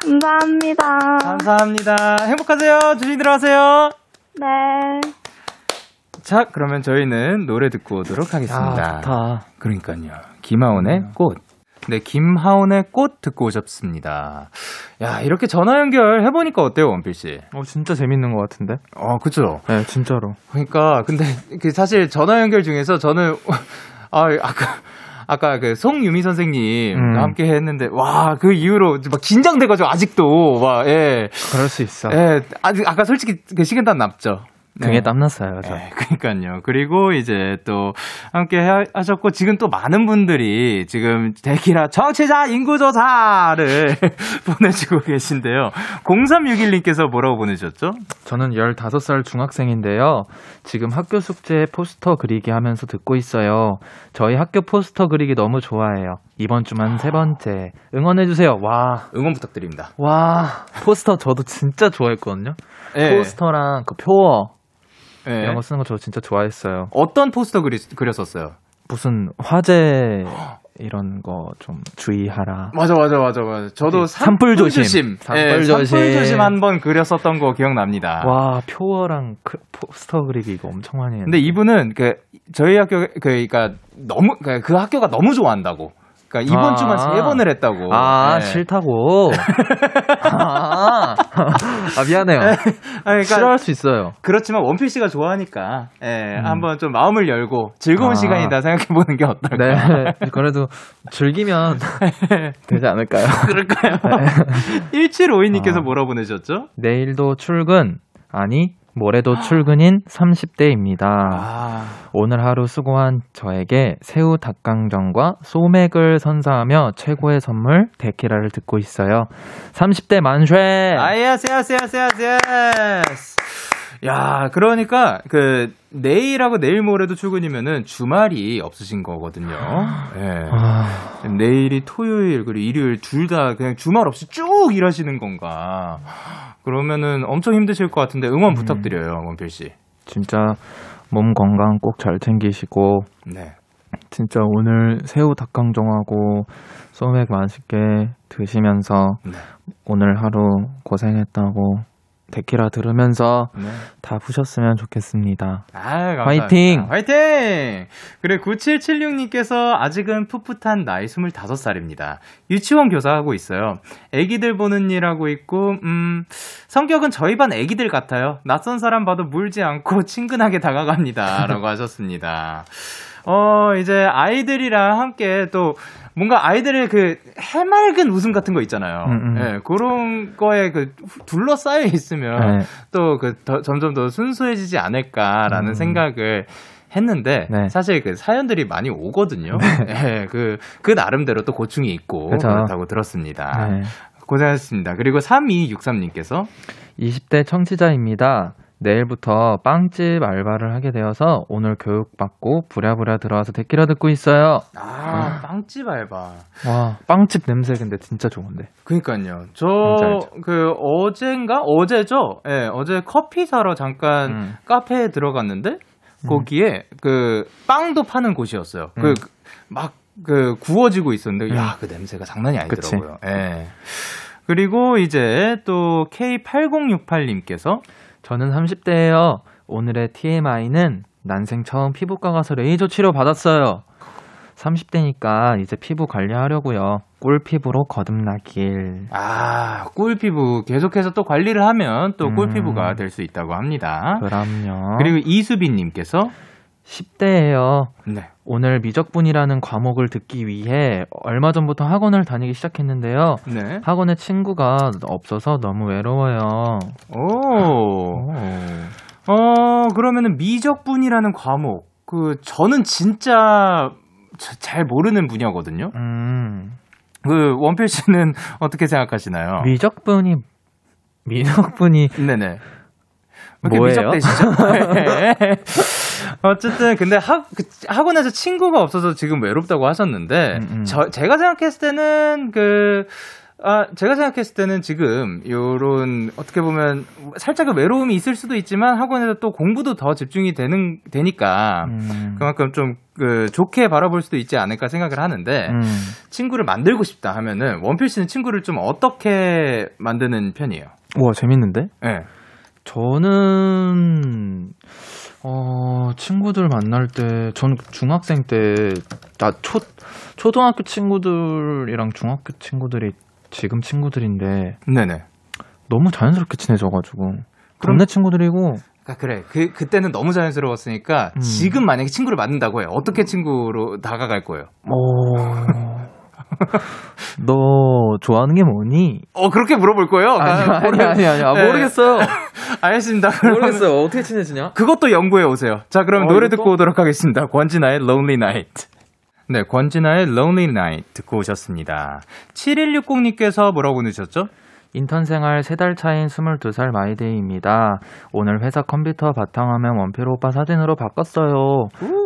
감사합니다. 감사합니다. 행복하세요. 조심히 들어가세요. 네. 자, 그러면 저희는 노래 듣고 오도록 하겠습니다. 아, 좋다. 그러니까요. 김하온의 꽃. 네, 김하온의 꽃 듣고 오셨습니다. 야, 이렇게 전화 연결 해보니까 어때요, 원필 씨? 진짜 재밌는 것 같은데? 그죠? 네, 진짜로. 그러니까, 근데 사실 전화 연결 중에서 저는, 아까 그 송유미 선생님 함께 했는데 와, 그 이후로 막 긴장돼가지고 아직도 막 예. 그럴 수 있어. 예, 아까 솔직히 그 식은땀 났죠. 그게 네. 땀났어요. 네, 그러니까요. 그리고 이제 또 함께 하셨고 지금 또 많은 분들이 지금 데키라 청취자 인구조사를 보내주고 계신데요. 0361님께서 뭐라고 보내주셨죠? 저는 15살 중학생인데요. 지금 학교 숙제 포스터 그리기 하면서 듣고 있어요. 저희 학교 포스터 그리기 너무 좋아해요. 이번 주만 3번째. 응원해주세요. 와, 응원 부탁드립니다. 와, 포스터 저도 진짜 좋아했거든요. 네. 포스터랑 그 표어 네. 이런 거 쓰는 거 저 진짜 좋아했어요. 어떤 포스터 그렸었어요? 무슨 화재 이런 거 좀 주의하라. 맞아. 저도 산불 조심. 산불 조심 한번 그렸었던 거 기억납니다. 와, 표어랑 포스터 그리기 이거 엄청 많이 했는데 이분은 그 저희 학교 그러니까 너무 그 학교가 너무 좋아한다고. 그러니까 이번 주만 3번을 했다고. 아, 네. 싫다고. 미안해요. 그러니까 싫어할 수 있어요. 그렇지만 원필 씨가 좋아하니까 예, 한번 좀 마음을 열고 즐거운 시간이다 생각해보는 게 어떨까. 네, 그래도 즐기면 되지 않을까요? 그럴까요? 네. 1752님께서 뭐라 보내셨죠? 내일도 출근, 아니 모레도 출근인 30대입니다. 오늘 하루 수고한 저에게 새우 닭강정과 소맥을 선사하며 최고의 선물 데키라를 듣고 있어요. 30대 만쉐. 아예스. 야, 그러니까 그 내일하고 내일 모레도 출근이면은 주말이 없으신 거거든요. 예. 내일이 토요일 그리고 일요일 둘 다 그냥 주말 없이 쭉 일하시는 건가? 그러면은 엄청 힘드실 것 같은데 응원 부탁드려요, 원필 씨. 진짜 몸 건강 꼭 잘 챙기시고. 네. 진짜 오늘 새우 닭강정하고 소맥 맛있게 드시면서 네. 오늘 하루 고생했다고. 데키라 들으면서 네. 다 부셨으면 좋겠습니다. 감사합니다. 화이팅! 화이팅! 그래, 9776님께서 아직은 풋풋한 나이 25살입니다. 유치원 교사하고 있어요. 애기들 보는 일 하고 있고, 성격은 저희 반 애기들 같아요. 낯선 사람 봐도 물지 않고 친근하게 다가갑니다. 라고 하셨습니다. 이제 아이들이랑 함께 또, 뭔가 아이들의 그 해맑은 웃음 같은 거 있잖아요. 예, 그런 거에 그 둘러싸여 있으면 네. 또 그 점점 더 순수해지지 않을까라는 생각을 했는데 네. 사실 그 사연들이 많이 오거든요. 네. 예, 그 나름대로 또 고충이 있고 그쵸. 그렇다고 들었습니다. 네. 고생하셨습니다. 그리고 3263님께서 20대 청취자입니다. 내일부터 빵집 알바를 하게 되어서 오늘 교육받고 부랴부랴 들어와서 데키라 듣고 있어요. 빵집 알바. 와, 빵집 냄새 근데 진짜 좋은데. 그러니까요. 저 그 어제죠? 예, 어제 커피 사러 잠깐 카페에 들어갔는데 거기에 그 빵도 파는 곳이었어요. 그 구워지고 있었는데 야, 그 냄새가 장난이 아니더라고요. 그치? 예. 그리고 이제 또 K8068님께서 저는 30대예요. 오늘의 TMI는 난생 처음 피부과 가서 레이저 치료 받았어요. 30대니까 이제 피부 관리하려고요. 꿀피부로 거듭나길. 꿀피부 계속해서 또 관리를 하면 또 꿀피부가 될 수 있다고 합니다. 그럼요. 그리고 이수빈님께서 10대예요. 네. 오늘 미적분이라는 과목을 듣기 위해 얼마 전부터 학원을 다니기 시작했는데요. 네. 학원에 친구가 없어서 너무 외로워요. 오. 그러면은 미적분이라는 과목. 저는 진짜 잘 모르는 분야거든요. 원필 씨는 어떻게 생각하시나요? 미적분이 네네. 뭐예요? 어쨌든 근데 학원에서 친구가 없어서 지금 외롭다고 하셨는데 제가 생각했을 때는 지금 요런 어떻게 보면 살짝의 외로움이 있을 수도 있지만 학원에서 또 공부도 더 집중이 되니까 그만큼 좀 좋게 바라볼 수도 있지 않을까 생각을 하는데 친구를 만들고 싶다 하면은 원필 씨는 친구를 좀 어떻게 만드는 편이에요? 우와, 재밌는데? 네. 저는 친구들 만날 때 전 중학생 때 초등학교 친구들이랑 중학교 친구들이 지금 친구들인데 네네. 너무 자연스럽게 친해져 가지고 동네 친구들이고 그래. 그때는 너무 자연스러웠으니까 지금 만약에 친구를 만든다고 해요. 어떻게 친구로 다가갈 거예요? 너 좋아하는 게 뭐니? 그렇게 물어볼 거예요? 아니. 네. 모르겠어요. 알겠습니다. 모르겠어요. 어떻게 친해지냐? 그것도 연구해 오세요. 자, 그럼 노래 듣고 오도록 하겠습니다. 권진아의 Lonely Night. 네, 권진아의 Lonely Night 듣고 오셨습니다. 7160님께서 뭐라고 보내주셨죠? 인턴 생활 3달 차인 22살 마이데이입니다. 오늘 회사 컴퓨터 바탕화면 원필 오빠 사진으로 바꿨어요.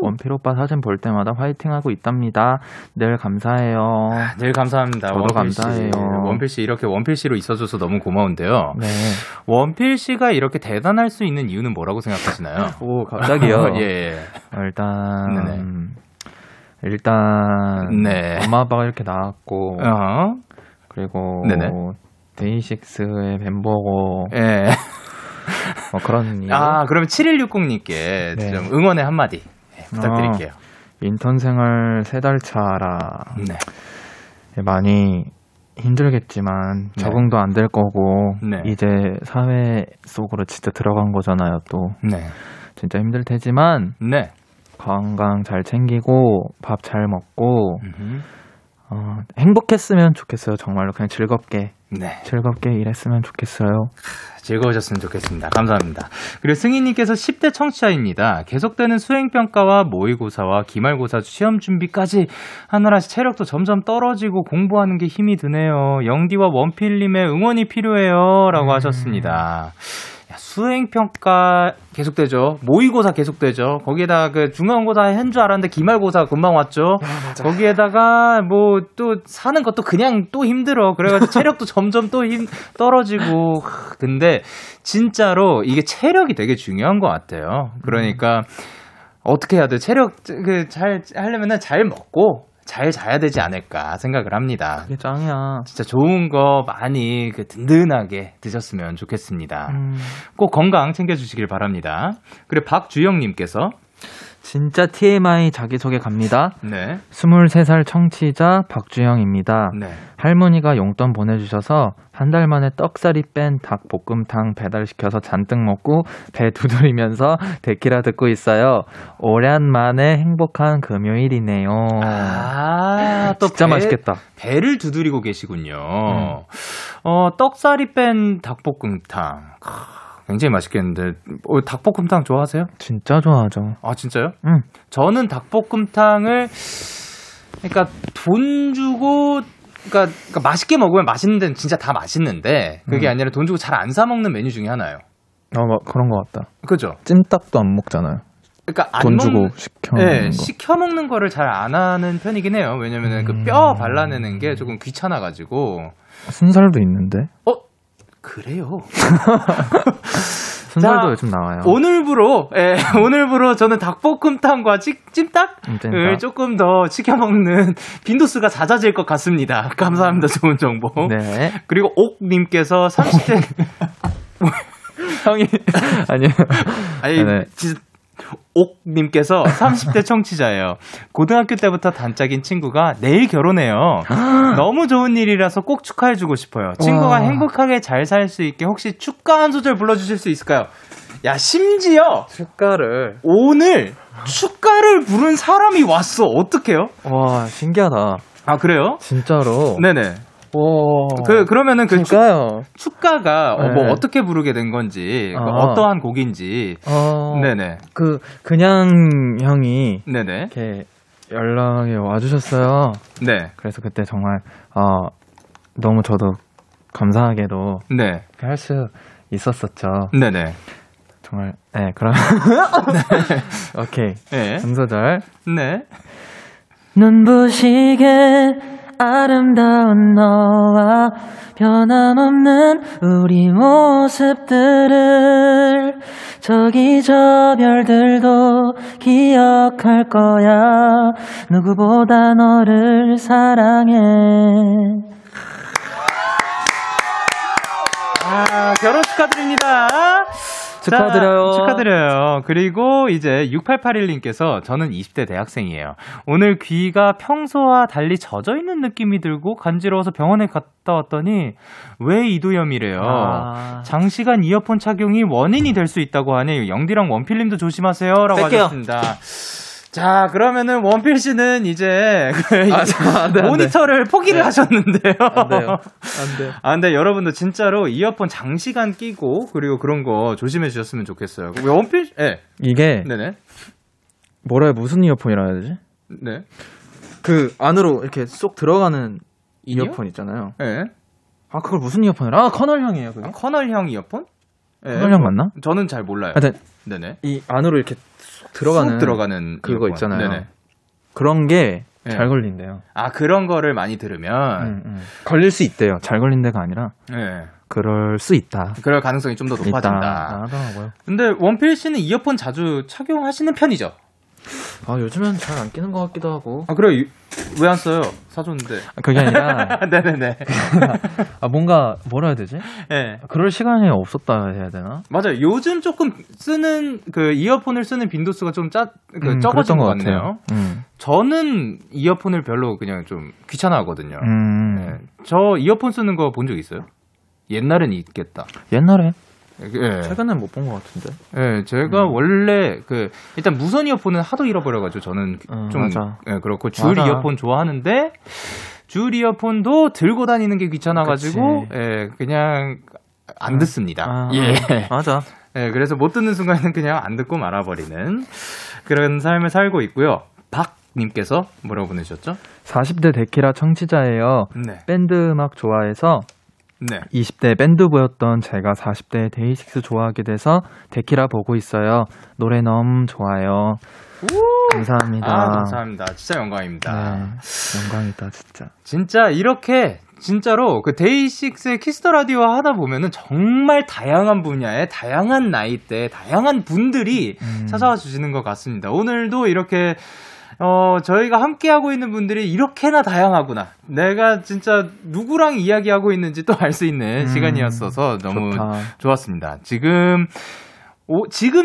원필 오빠 사진 볼 때마다 화이팅하고 있답니다. 늘 감사해요. 늘 감사합니다. 저도 감사해요. 원필 씨 이렇게 원필 씨로 있어줘서 너무 고마운데요. 네. 원필 씨가 이렇게 대단할 수 있는 이유는 뭐라고 생각하시나요? 갑자기요? 예. 일단 네네. 네. 엄마 아빠가 이렇게 낳았고 그리고 네네. 데이식스의 멤버고 예. 그런 이유. 그러면 7160님께 네. 좀 응원의 한마디 부탁드릴게요. 인턴 생활 3달 차라 네. 많이 힘들겠지만 네. 적응도 안 될 거고 네. 이제 사회 속으로 진짜 들어간 거잖아요 또 네. 진짜 힘들 테지만 네. 건강 잘 챙기고 밥 잘 먹고 행복했으면 좋겠어요 정말로 그냥 즐겁게 네. 즐겁게 일했으면 좋겠어요. 즐거우셨으면 좋겠습니다. 감사합니다. 그리고 승희님께서 10대 청취자입니다. 계속되는 수행평가와 모의고사와 기말고사 시험 준비까지 하느라 체력도 점점 떨어지고 공부하는 게 힘이 드네요. 영디와 원필님의 응원이 필요해요. 라고 하셨습니다. 수행평가 계속되죠. 모의고사 계속되죠. 거기에다가 그 중간고사 한 줄 알았는데 기말고사 금방 왔죠. 야, 거기에다가 뭐 또 사는 것도 그냥 또 힘들어. 그래가지고 체력도 점점 또 떨어지고. 근데 진짜로 이게 체력이 되게 중요한 것 같아요. 그러니까 어떻게 해야 돼? 체력 그 잘 하려면은 잘 먹고 잘 자야 되지 않을까 생각을 합니다. 그게 짱이야. 진짜 좋은 거 많이 그 든든하게 드셨으면 좋겠습니다. 꼭 건강 챙겨주시길 바랍니다. 그리고 박주영님께서 진짜 TMI 자기소개 갑니다. 네. 23살 청취자 박주영입니다. 네. 할머니가 용돈 보내주셔서 한 달 만에 떡살이 뺀 닭볶음탕 배달시켜서 잔뜩 먹고 배 두드리면서 데키라 듣고 있어요. 오랜만에 행복한 금요일이네요. 아, 또 진짜 맛있겠다. 배를 두드리고 계시군요. 떡살이 뺀 닭볶음탕. 굉장히 맛있겠는데 닭볶음탕 좋아하세요? 진짜 좋아하죠. 아 진짜요? 응. 저는 닭볶음탕을 그러니까 돈 주고 그러니까 맛있게 먹으면 맛있는 데는 진짜 다 맛있는데 그게 아니라 돈 주고 잘 안 사 먹는 메뉴 중에 하나예요. 그런 것 같다. 그죠? 찜닭도 안 먹잖아요. 그러니까 돈 주고 시켜 먹는 거. 시켜 먹는 거를 잘 안 하는 편이긴 해요. 왜냐면은 그 뼈 발라내는 게 조금 귀찮아가지고. 순살도 있는데. 그래요. 순살도 요즘 나와요. 오늘부로 저는 닭볶음탕과 찜닭을 조금 더 시켜먹는 빈도수가 잦아질 것 같습니다. 감사합니다. 좋은 정보. 네. 그리고 옥님께서 30대 형이 아니 네. 옥님께서 30대 청취자예요. 고등학교 때부터 단짝인 친구가 내일 결혼해요. 너무 좋은 일이라서 꼭 축하해주고 싶어요. 친구가 와. 행복하게 잘 살 수 있게 혹시 축가 한 소절 불러주실 수 있을까요? 야, 심지어 축가를 오늘 축가를 부른 사람이 왔어. 어떡해요? 와, 신기하다. 아, 그래요? 진짜로? 네네. 그러면은 그 축가가 네. 뭐 어떻게 부르게 된 건지 어떠한 곡인지 네네 그 그냥 형이 네네 이렇게 연락이 와주셨어요. 네. 그래서 그때 정말 너무 저도 감사하게도 네 할 수 있었었죠. 네네 정말 네 그럼 네. 오케이 네. 감소절 네 눈부시게 아름다운 너와 변함없는 우리 모습들을 저기 저 별들도 기억할 거야. 누구보다 너를 사랑해. 아, 결혼 축하드립니다. 축하드려요. 축하드려요. 그리고 이제 6881님께서 저는 20대 대학생이에요. 오늘 귀가 평소와 달리 젖어있는 느낌이 들고 간지러워서 병원에 갔다 왔더니 왜 이도염이래요. 장시간 이어폰 착용이 원인이 될 수 있다고 하니 영디랑 원필님도 조심하세요. 라고 하셨습니다. 자, 그러면은 원필 씨는 이제 모니터를 포기를 하셨는데요. 안 돼요. 안 돼요. 아, 근데 여러분도 진짜로 이어폰 장시간 끼고 그리고 그런 거 조심해 주셨으면 좋겠어요. 원필 예. 이게 네네. 뭐라 해? 무슨 이어폰이라 해야 되지? 네. 그 안으로 이렇게 쏙 들어가는 이어폰 있잖아요. 예. 아, 그걸 무슨 이어폰이라? 아, 커널형이에요, 그게. 아, 커널형 이어폰? 예. 커널형 맞나? 저는 잘 몰라요. 하여튼 네네. 이 안으로 이렇게 들어가는 그거 이어폰. 있잖아요. 네네. 그런 게 잘 걸린대요. 아, 그런 거를 많이 들으면 걸릴 수 있대요. 잘 걸린 데가 아니라 네. 그럴 수 있다. 그럴 가능성이 좀 더 높아진다 하더라고요. 근데 원필 씨는 이어폰 자주 착용하시는 편이죠? 아, 요즘엔 잘 안 끼는 것 같기도 하고. 아, 그래요? 왜 안 써요? 사줬는데. 아, 그게 아니라 네네네. 아, 뭔가 뭐라 해야 되지? 네. 그럴 시간이 없었다 해야 되나? 맞아요. 요즘 조금 쓰는 그 이어폰을 쓰는 빈도수가 좀 적어진 것 같네요. 저는 이어폰을 별로 그냥 좀 귀찮아하거든요. 네. 저 이어폰 쓰는 거 본 적 있어요? 옛날엔 있겠다. 옛날에? 예. 최근엔 못 본 것 같은데. 예, 제가 원래 그 일단 무선 이어폰은 하도 잃어버려가지고 저는 좀 맞아. 예, 그렇고 줄 맞아. 이어폰 좋아하는데 줄 이어폰도 들고 다니는 게 귀찮아가지고 예, 그냥 안 듣습니다. 아, 예. 맞아. 예, 그래서 못 듣는 순간에는 그냥 안 듣고 말아버리는 그런 삶을 살고 있고요. 박님께서 뭐라고 보내셨죠? 40대 데키라 청취자예요. 네. 밴드 음악 좋아해서 네. 20대 밴드부였던 제가 40대 데이식스 좋아하게 돼서 데키라 보고 있어요. 노래 너무 좋아요. 감사합니다. 아, 감사합니다. 진짜 영광입니다. 네, 영광이다, 진짜. 진짜 이렇게 진짜로 그 데이식스의 키스더 라디오 하다 보면은 정말 다양한 분야에 다양한 나이대 다양한 분들이 찾아와 주시는 것 같습니다. 오늘도 이렇게 저희가 함께하고 있는 분들이 이렇게나 다양하구나. 내가 진짜 누구랑 이야기하고 있는지 또 알 수 있는 시간이었어서 너무 좋다. 좋았습니다. 지금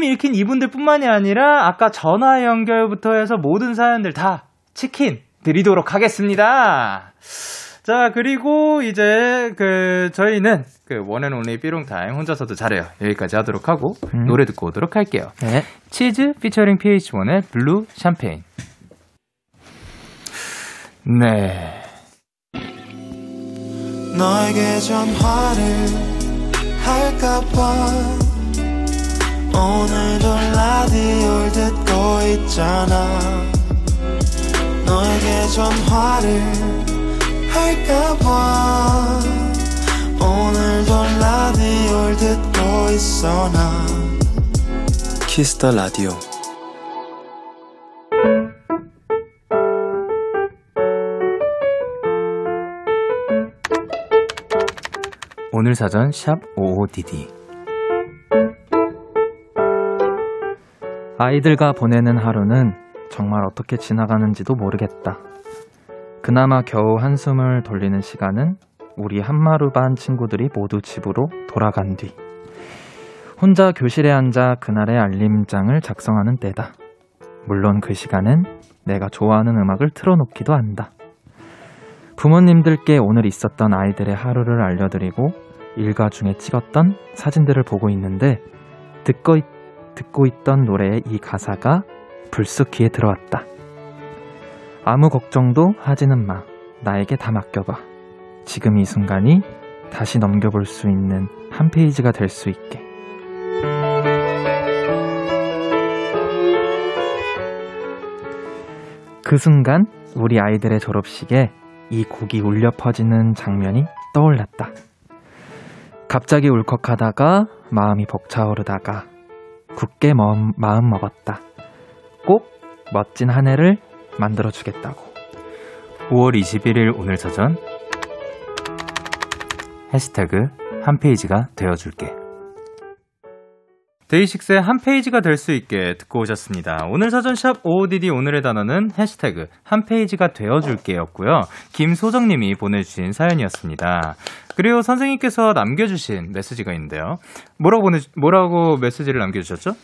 읽힌 이분들 뿐만이 아니라 아까 전화 연결부터 해서 모든 사연들 다 치킨 드리도록 하겠습니다. 자, 그리고 이제 저희는 원앤온리 삐롱타임 혼자서도 잘해요. 여기까지 하도록 하고 노래 듣고 오도록 할게요. 네. 치즈 피처링 PH1의 블루 샴페인. 네. 너에게 전화를 할까봐 오늘도 라디오를 듣고 있잖아. 너에게 전화를 할까봐 오늘도 라디오를 듣고 있어 나. 키스 더 라디오. 오늘 사전 샵 55DD. 아이들과 보내는 하루는 정말 어떻게 지나가는지도 모르겠다. 그나마 겨우 한숨을 돌리는 시간은 우리 한마루 반 친구들이 모두 집으로 돌아간 뒤 혼자 교실에 앉아 그날의 알림장을 작성하는 때다. 물론 그 시간엔 내가 좋아하는 음악을 틀어놓기도 한다. 부모님들께 오늘 있었던 아이들의 하루를 알려드리고 일과 중에 찍었던 사진들을 보고 있는데 듣고 있던 노래의 이 가사가 불쑥 귀에 들어왔다. 아무 걱정도 하지는 마. 나에게 다 맡겨봐. 지금 이 순간이 다시 넘겨볼 수 있는 한 페이지가 될 수 있게. 그 순간 우리 아이들의 졸업식에 이 곡이 울려 퍼지는 장면이 떠올랐다. 갑자기 울컥하다가 마음이 벅차오르다가 굳게 마음 먹었다. 꼭 멋진 한 해를 만들어주겠다고. 5월 21일 오늘 사전 해시태그 한 페이지가 되어줄게. 데이식스의 한 페이지가 될 수 있게 듣고 오셨습니다. 오늘 사전샵 OODD 오늘의 단어는 해시태그 한 페이지가 되어줄게였고요. 김소정님이 보내주신 사연이었습니다. 그리고 선생님께서 남겨주신 메시지가 있는데요. 뭐라고 메시지를 남겨주셨죠?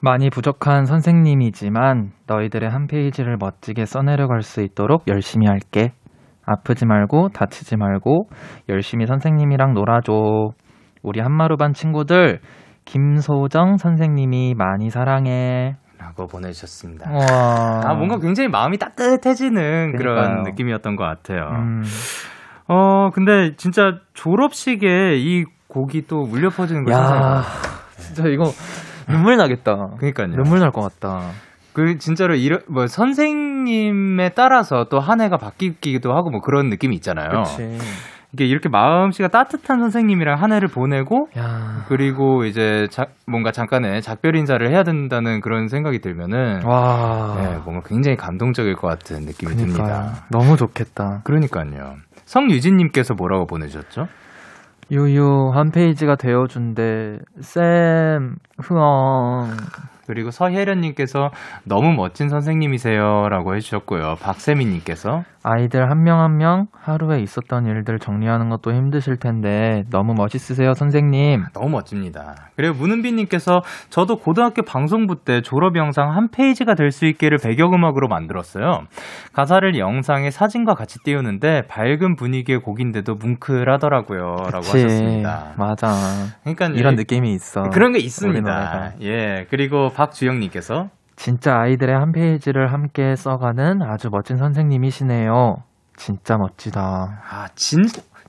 많이 부족한 선생님이지만 너희들의 한 페이지를 멋지게 써내려갈 수 있도록 열심히 할게. 아프지 말고 다치지 말고 열심히 선생님이랑 놀아줘. 우리 한마루반 친구들 김소정 선생님이 많이 사랑해 라고 보내주셨습니다. 아, 뭔가 굉장히 마음이 따뜻해지는 그러니까요. 그런 느낌이었던 것 같아요. 근데 진짜 졸업식에 이 곡이 또 울려 퍼지는 거예요. 진짜 이거 눈물 나겠다. 그러니까요. 눈물 날 것 같다. 그 진짜로 선생님에 따라서 또 한 해가 바뀌기도 하고 뭐 그런 느낌이 있잖아요. 그렇지. 이렇게 마음씨가 따뜻한 선생님이랑 한 해를 보내고 그리고 이제 뭔가 잠깐의 작별 인사를 해야 된다는 그런 생각이 들면은 네, 뭔가 굉장히 감동적일 것 같은 느낌이 듭니다. 너무 좋겠다. 그러니까요. 성유진님께서 뭐라고 보내셨죠? 유유 한 페이지가 되어준대 쌤 흥엉. 그리고 서혜련님께서 너무 멋진 선생님이세요라고 해주셨고요. 박세민님께서 아이들 한 명 한 명 하루에 있었던 일들 정리하는 것도 힘드실 텐데 너무 멋있으세요 선생님. 너무 멋집니다. 그리고 문은비님께서 저도 고등학교 방송부 때 졸업 영상 한 페이지가 될 수 있게를 배경음악으로 만들었어요. 가사를 영상에 사진과 같이 띄우는데 밝은 분위기의 곡인데도 뭉클하더라고요라고 하셨습니다. 맞아. 그러니까 이런 느낌이 있어. 그런 게 있습니다. 예. 그리고 박주영님께서 진짜 아이들의 한 페이지를 함께 써가는 아주 멋진 선생님이시네요. 진짜 멋지다. 아,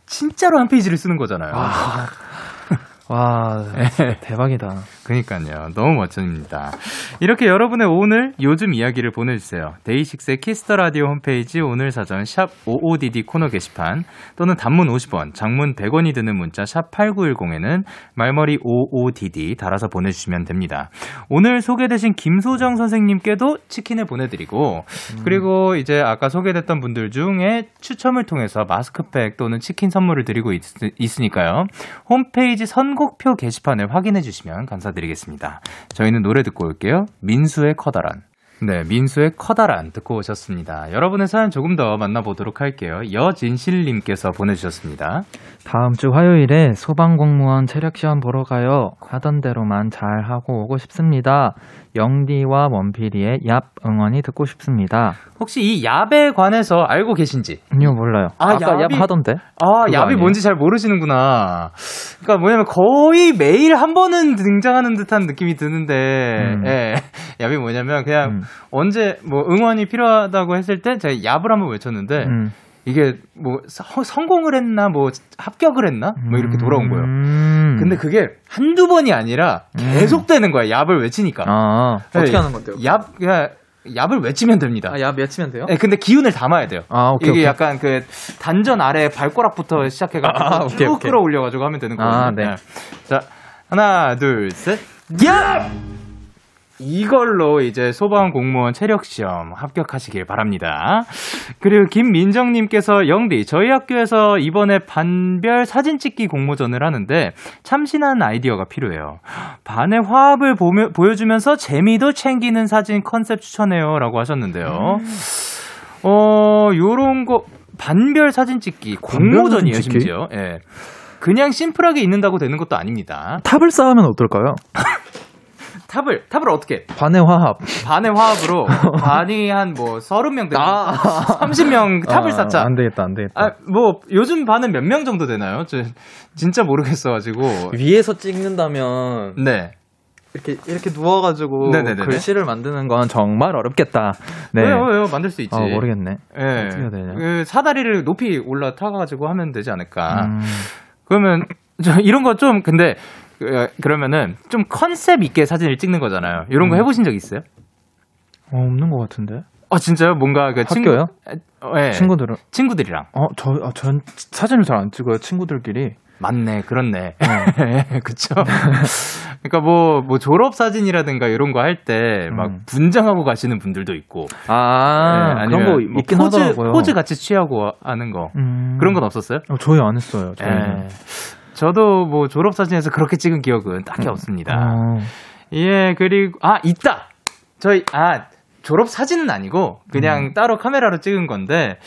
진짜로 한 페이지를 쓰는 거잖아요. 아. 와, 대박이다. 그러니까요. 너무 멋집니다. 이렇게 여러분의 오늘 요즘 이야기를 보내주세요. 데이식스의 키스더라디오 홈페이지 오늘 사전 샵 55DD 코너 게시판 또는 단문 50원, 장문 100원이 드는 문자 샵 8910에는 말머리 55DD 달아서 보내주시면 됩니다. 오늘 소개되신 김소정 선생님께도 치킨을 보내드리고 그리고 이제 아까 소개됐던 분들 중에 추첨을 통해서 마스크팩 또는 치킨 선물을 드리고 있으니까요. 홈페이지 선곡표 게시판을 확인해 주시면 감사드리겠습니다. 저희는 노래 듣고 올게요. 민수의 커다란. 네, 민수의 커다란 듣고 오셨습니다. 여러분의 사연 조금 더 만나보도록 할게요. 여진실님께서 보내주셨습니다. 다음 주 화요일에 소방공무원 체력시험 보러 가요. 하던 대로만 잘하고 오고 싶습니다. 영디와 원필이의 얍 응원이 듣고 싶습니다. 혹시 이 얍에 관해서 알고 계신지? 아니요, 몰라요. 아까 얍 하던데? 아, 얍이 아니에요? 뭔지 잘 모르시는구나. 그러니까 뭐냐면 거의 매일 한 번은 등장하는 듯한 느낌이 드는데 예, 얍이 뭐냐면 그냥 언제 뭐 응원이 필요하다고 했을 때 제가 얍을 한번 외쳤는데 이게 뭐 성공을 했나 뭐 합격을 했나 뭐 이렇게 돌아온 거예요. 근데 그게 한두 번이 아니라 계속되는 거야. 얍을 외치니까. 아, 어떻게 하는 건데요? 얍을 외치면 됩니다. 아, 얍 외치면 돼요? 네, 근데 기운을 담아야 돼요. 아, 오케이, 이게 오케이. 약간 그 단전 아래 발가락부터 시작해가지고 쭉 끌어올려가지고 하면 되는 거예요. 아, 네. 네. 자, 하나, 둘, 셋. 얍! 이걸로 이제 소방공무원 체력시험 합격하시길 바랍니다. 그리고 김민정님께서 영디, 저희 학교에서 이번에 반별 사진 찍기 공모전을 하는데 참신한 아이디어가 필요해요. 반의 화합을 보여주면서 재미도 챙기는 사진 컨셉 추천해요 라고 하셨는데요. 요런 거 반별 사진 찍기 공모전이에요. 심지어 예. 그냥 심플하게 있는다고 되는 것도 아닙니다. 탑을 쌓으면 어떨까요? 탑을 어떻게? 반의 화합으로 반이 한 뭐 30명 되는 30명 탑을 쌓자. 안 되겠다. 아, 뭐 요즘 반은 몇 명 정도 되나요? 저 진짜 모르겠어 가지고. 위에서 찍는다면 네. 이렇게 누워가지고 네네네네. 글씨를 만드는 건 정말 어렵겠다. 네. 왜요? 만들 수 있지. 모르겠네. 예. 어떻게 해야 되냐? 그 사다리를 높이 올라타가지고 하면 되지 않을까. 그러면 저 이런 거 좀 근데. 그러면은 좀 컨셉 있게 사진을 찍는 거잖아요. 이런 거 해보신 적 있어요? 없는 것 같은데. 아 진짜요? 뭔가 그 학교요? 네. 친구들이랑. 전 사진을 잘 안 찍어요. 친구들끼리. 맞네, 그렇네. 그쵸? 그러니까 뭐 졸업 사진이라든가 이런 거 할 때 막 분장하고 가시는 분들도 있고. 아, 네, 그런 거 있긴 하더라고요. 포즈 같이 취하고 하는 거. 그런 건 없었어요? 저희 안 했어요. 저도 뭐 졸업사진에서 그렇게 찍은 기억은 딱히 없습니다. 예, 그리고, 있다! 저희, 졸업사진은 아니고, 그냥 따로 카메라로 찍은 건데,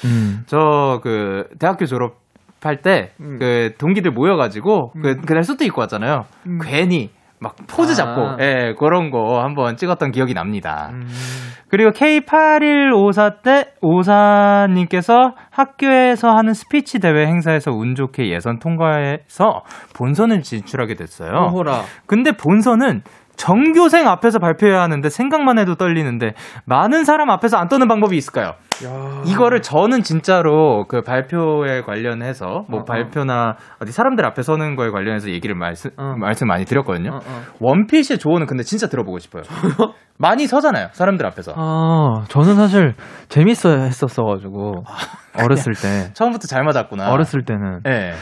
저 대학교 졸업할 때, 동기들 모여가지고, 그날 수트 입고 왔잖아요. 괜히, 막 포즈 잡고, 예, 그런 거 한번 찍었던 기억이 납니다. 그리고 K8154 때, 54님께서 학교에서 하는 스피치 대회 행사에서 운 좋게 예선 통과해서 본선을 진출하게 됐어요. 어허라. 근데 본선은 전교생 앞에서 발표해야 하는데 생각만 해도 떨리는데 많은 사람 앞에서 안 떠는 방법이 있을까요? 야. 이거를 저는 진짜로 그 발표에 관련해서 뭐 발표나 어디 사람들 앞에 서는 거에 관련해서 얘기를 말씀 많이 드렸거든요. 원필 씨의 조언은 근데 진짜 들어보고 싶어요. 많이 서잖아요, 사람들 앞에서. 저는 사실 재밌어야 했었어가지고 어렸을 때. 처음부터 잘 맞았구나. 어렸을 때는. 네.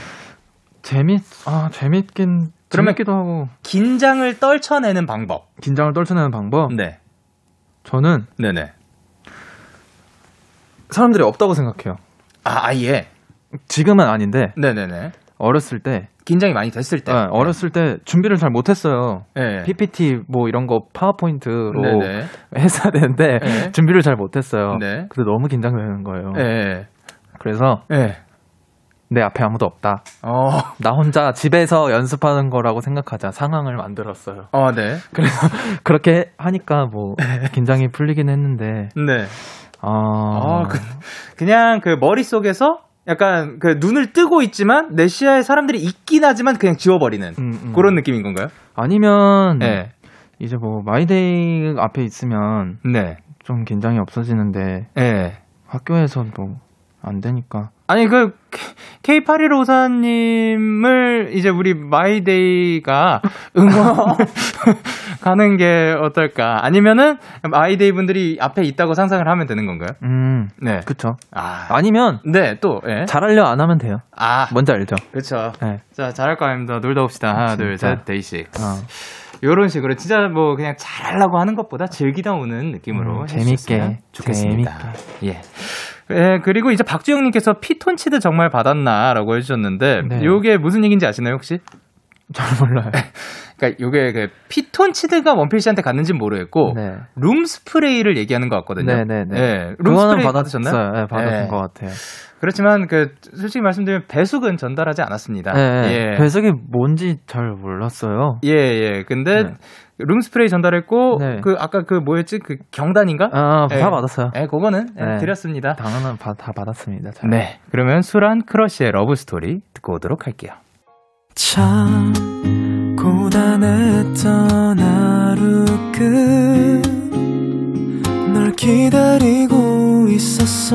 재밌긴. 그러면 하고. 긴장을 떨쳐내는 방법. 네. 저는 네네. 사람들이 없다고 생각해요. 아예. 지금은 아닌데. 네네네. 어렸을 때 긴장이 많이 됐을 때. 네, 어렸을 때 준비를 잘 못했어요. 네. PPT 뭐 이런 거 파워포인트로 네네. 했어야 되는데 네. 준비를 잘 못했어요. 네. 근데 너무 긴장되는 거예요. 네. 그래서. 네. 내 앞에 아무도 없다. 나 혼자 집에서 연습하는 거라고 생각하자. 상황을 만들었어요. 네. 그래서 그렇게 하니까 뭐 긴장이 풀리긴 했는데. 네. 그냥 그 머릿속에서 약간 그 눈을 뜨고 있지만 내 시야에 사람들이 있긴 하지만 그냥 지워버리는 그런 느낌인 건가요? 아니면 네. 이제 뭐 마이데이 앞에 있으면 네. 좀 긴장이 없어지는데 네. 학교에서 뭐 안 되니까. 아니 그 K8154님을 이제 우리 마이데이가 응원 가는 게 어떨까? 아니면은 마이데이 분들이 앞에 있다고 상상을 하면 되는 건가요? 네, 그렇죠. 아, 아니면 네 또 예. 잘하려 안 하면 돼요. 아, 뭔지 알죠? 그렇죠. 네. 자, 잘할 거 아닙니다. 놀다 봅시다. 하나, 둘, 셋, 데이식. 요런 식으로 진짜 뭐 그냥 잘하려고 하는 것보다 즐기다 오는 느낌으로 재밌게 좋겠습니다. 재밌게. 예. 예, 그리고 이제 박주영님께서 피톤치드 정말 받았나? 라고 해주셨는데, 네. 요게 무슨 얘기인지 아시나요, 혹시? 잘 몰라요. 그니까 요게 그 피톤치드가 원필 씨한테 갔는지는 모르겠고, 네. 룸스프레이를 얘기하는 것 같거든요. 네네네. 네. 룸스프레이 받으셨나요? 네, 받으신 네. 것 같아요. 그렇지만 그 솔직히 말씀드리면 배숙은 전달하지 않았습니다. 네, 예. 배숙이 뭔지 잘 몰랐어요. 예, 예. 근데, 네. 룸스프레이 전달했고 네. 그 아까 그 뭐였지 그 경단인가? 아, 다 받았어요. 예, 그거는 네. 드렸습니다. 당연한 다 받았습니다. 잘. 네, 그러면 수란 크러쉬의 러브 스토리 듣고 오도록 할게요. 참 고단했던 하루 끝 널 기다리고 있었어.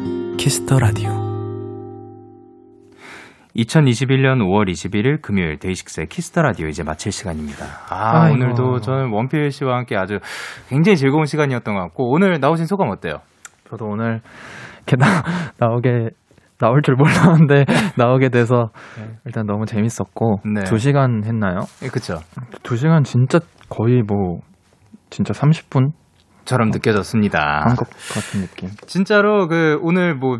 키스 더 라디오. 2021년 5월 21일 금요일 데이식스의 키스터 라디오 이제 마칠 시간입니다. 아, 아이고. 오늘도 저는 원필 씨와 함께 아주 굉장히 즐거운 시간이었던 것 같고 오늘 나오신 소감 어때요? 저도 오늘 이렇게 나올 줄 몰랐는데 나오게 돼서 일단 너무 재밌었고 네. 2시간 했나요? 예, 그렇죠. 2시간 진짜 거의 뭐 진짜 30분? 처럼 느껴졌습니다. 한국 같은 느낌. 진짜로 그 오늘 뭐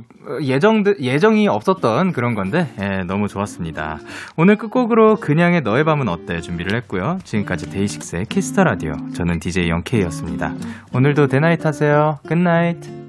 예정이 없었던 그런 건데 예, 너무 좋았습니다. 오늘 끝곡으로 그냥의 너의 밤은 어때 준비를 했고요. 지금까지 데이식스의 키스터 라디오 저는 DJ 영케이였습니다. 오늘도 대나잇 하세요. 굿나잇.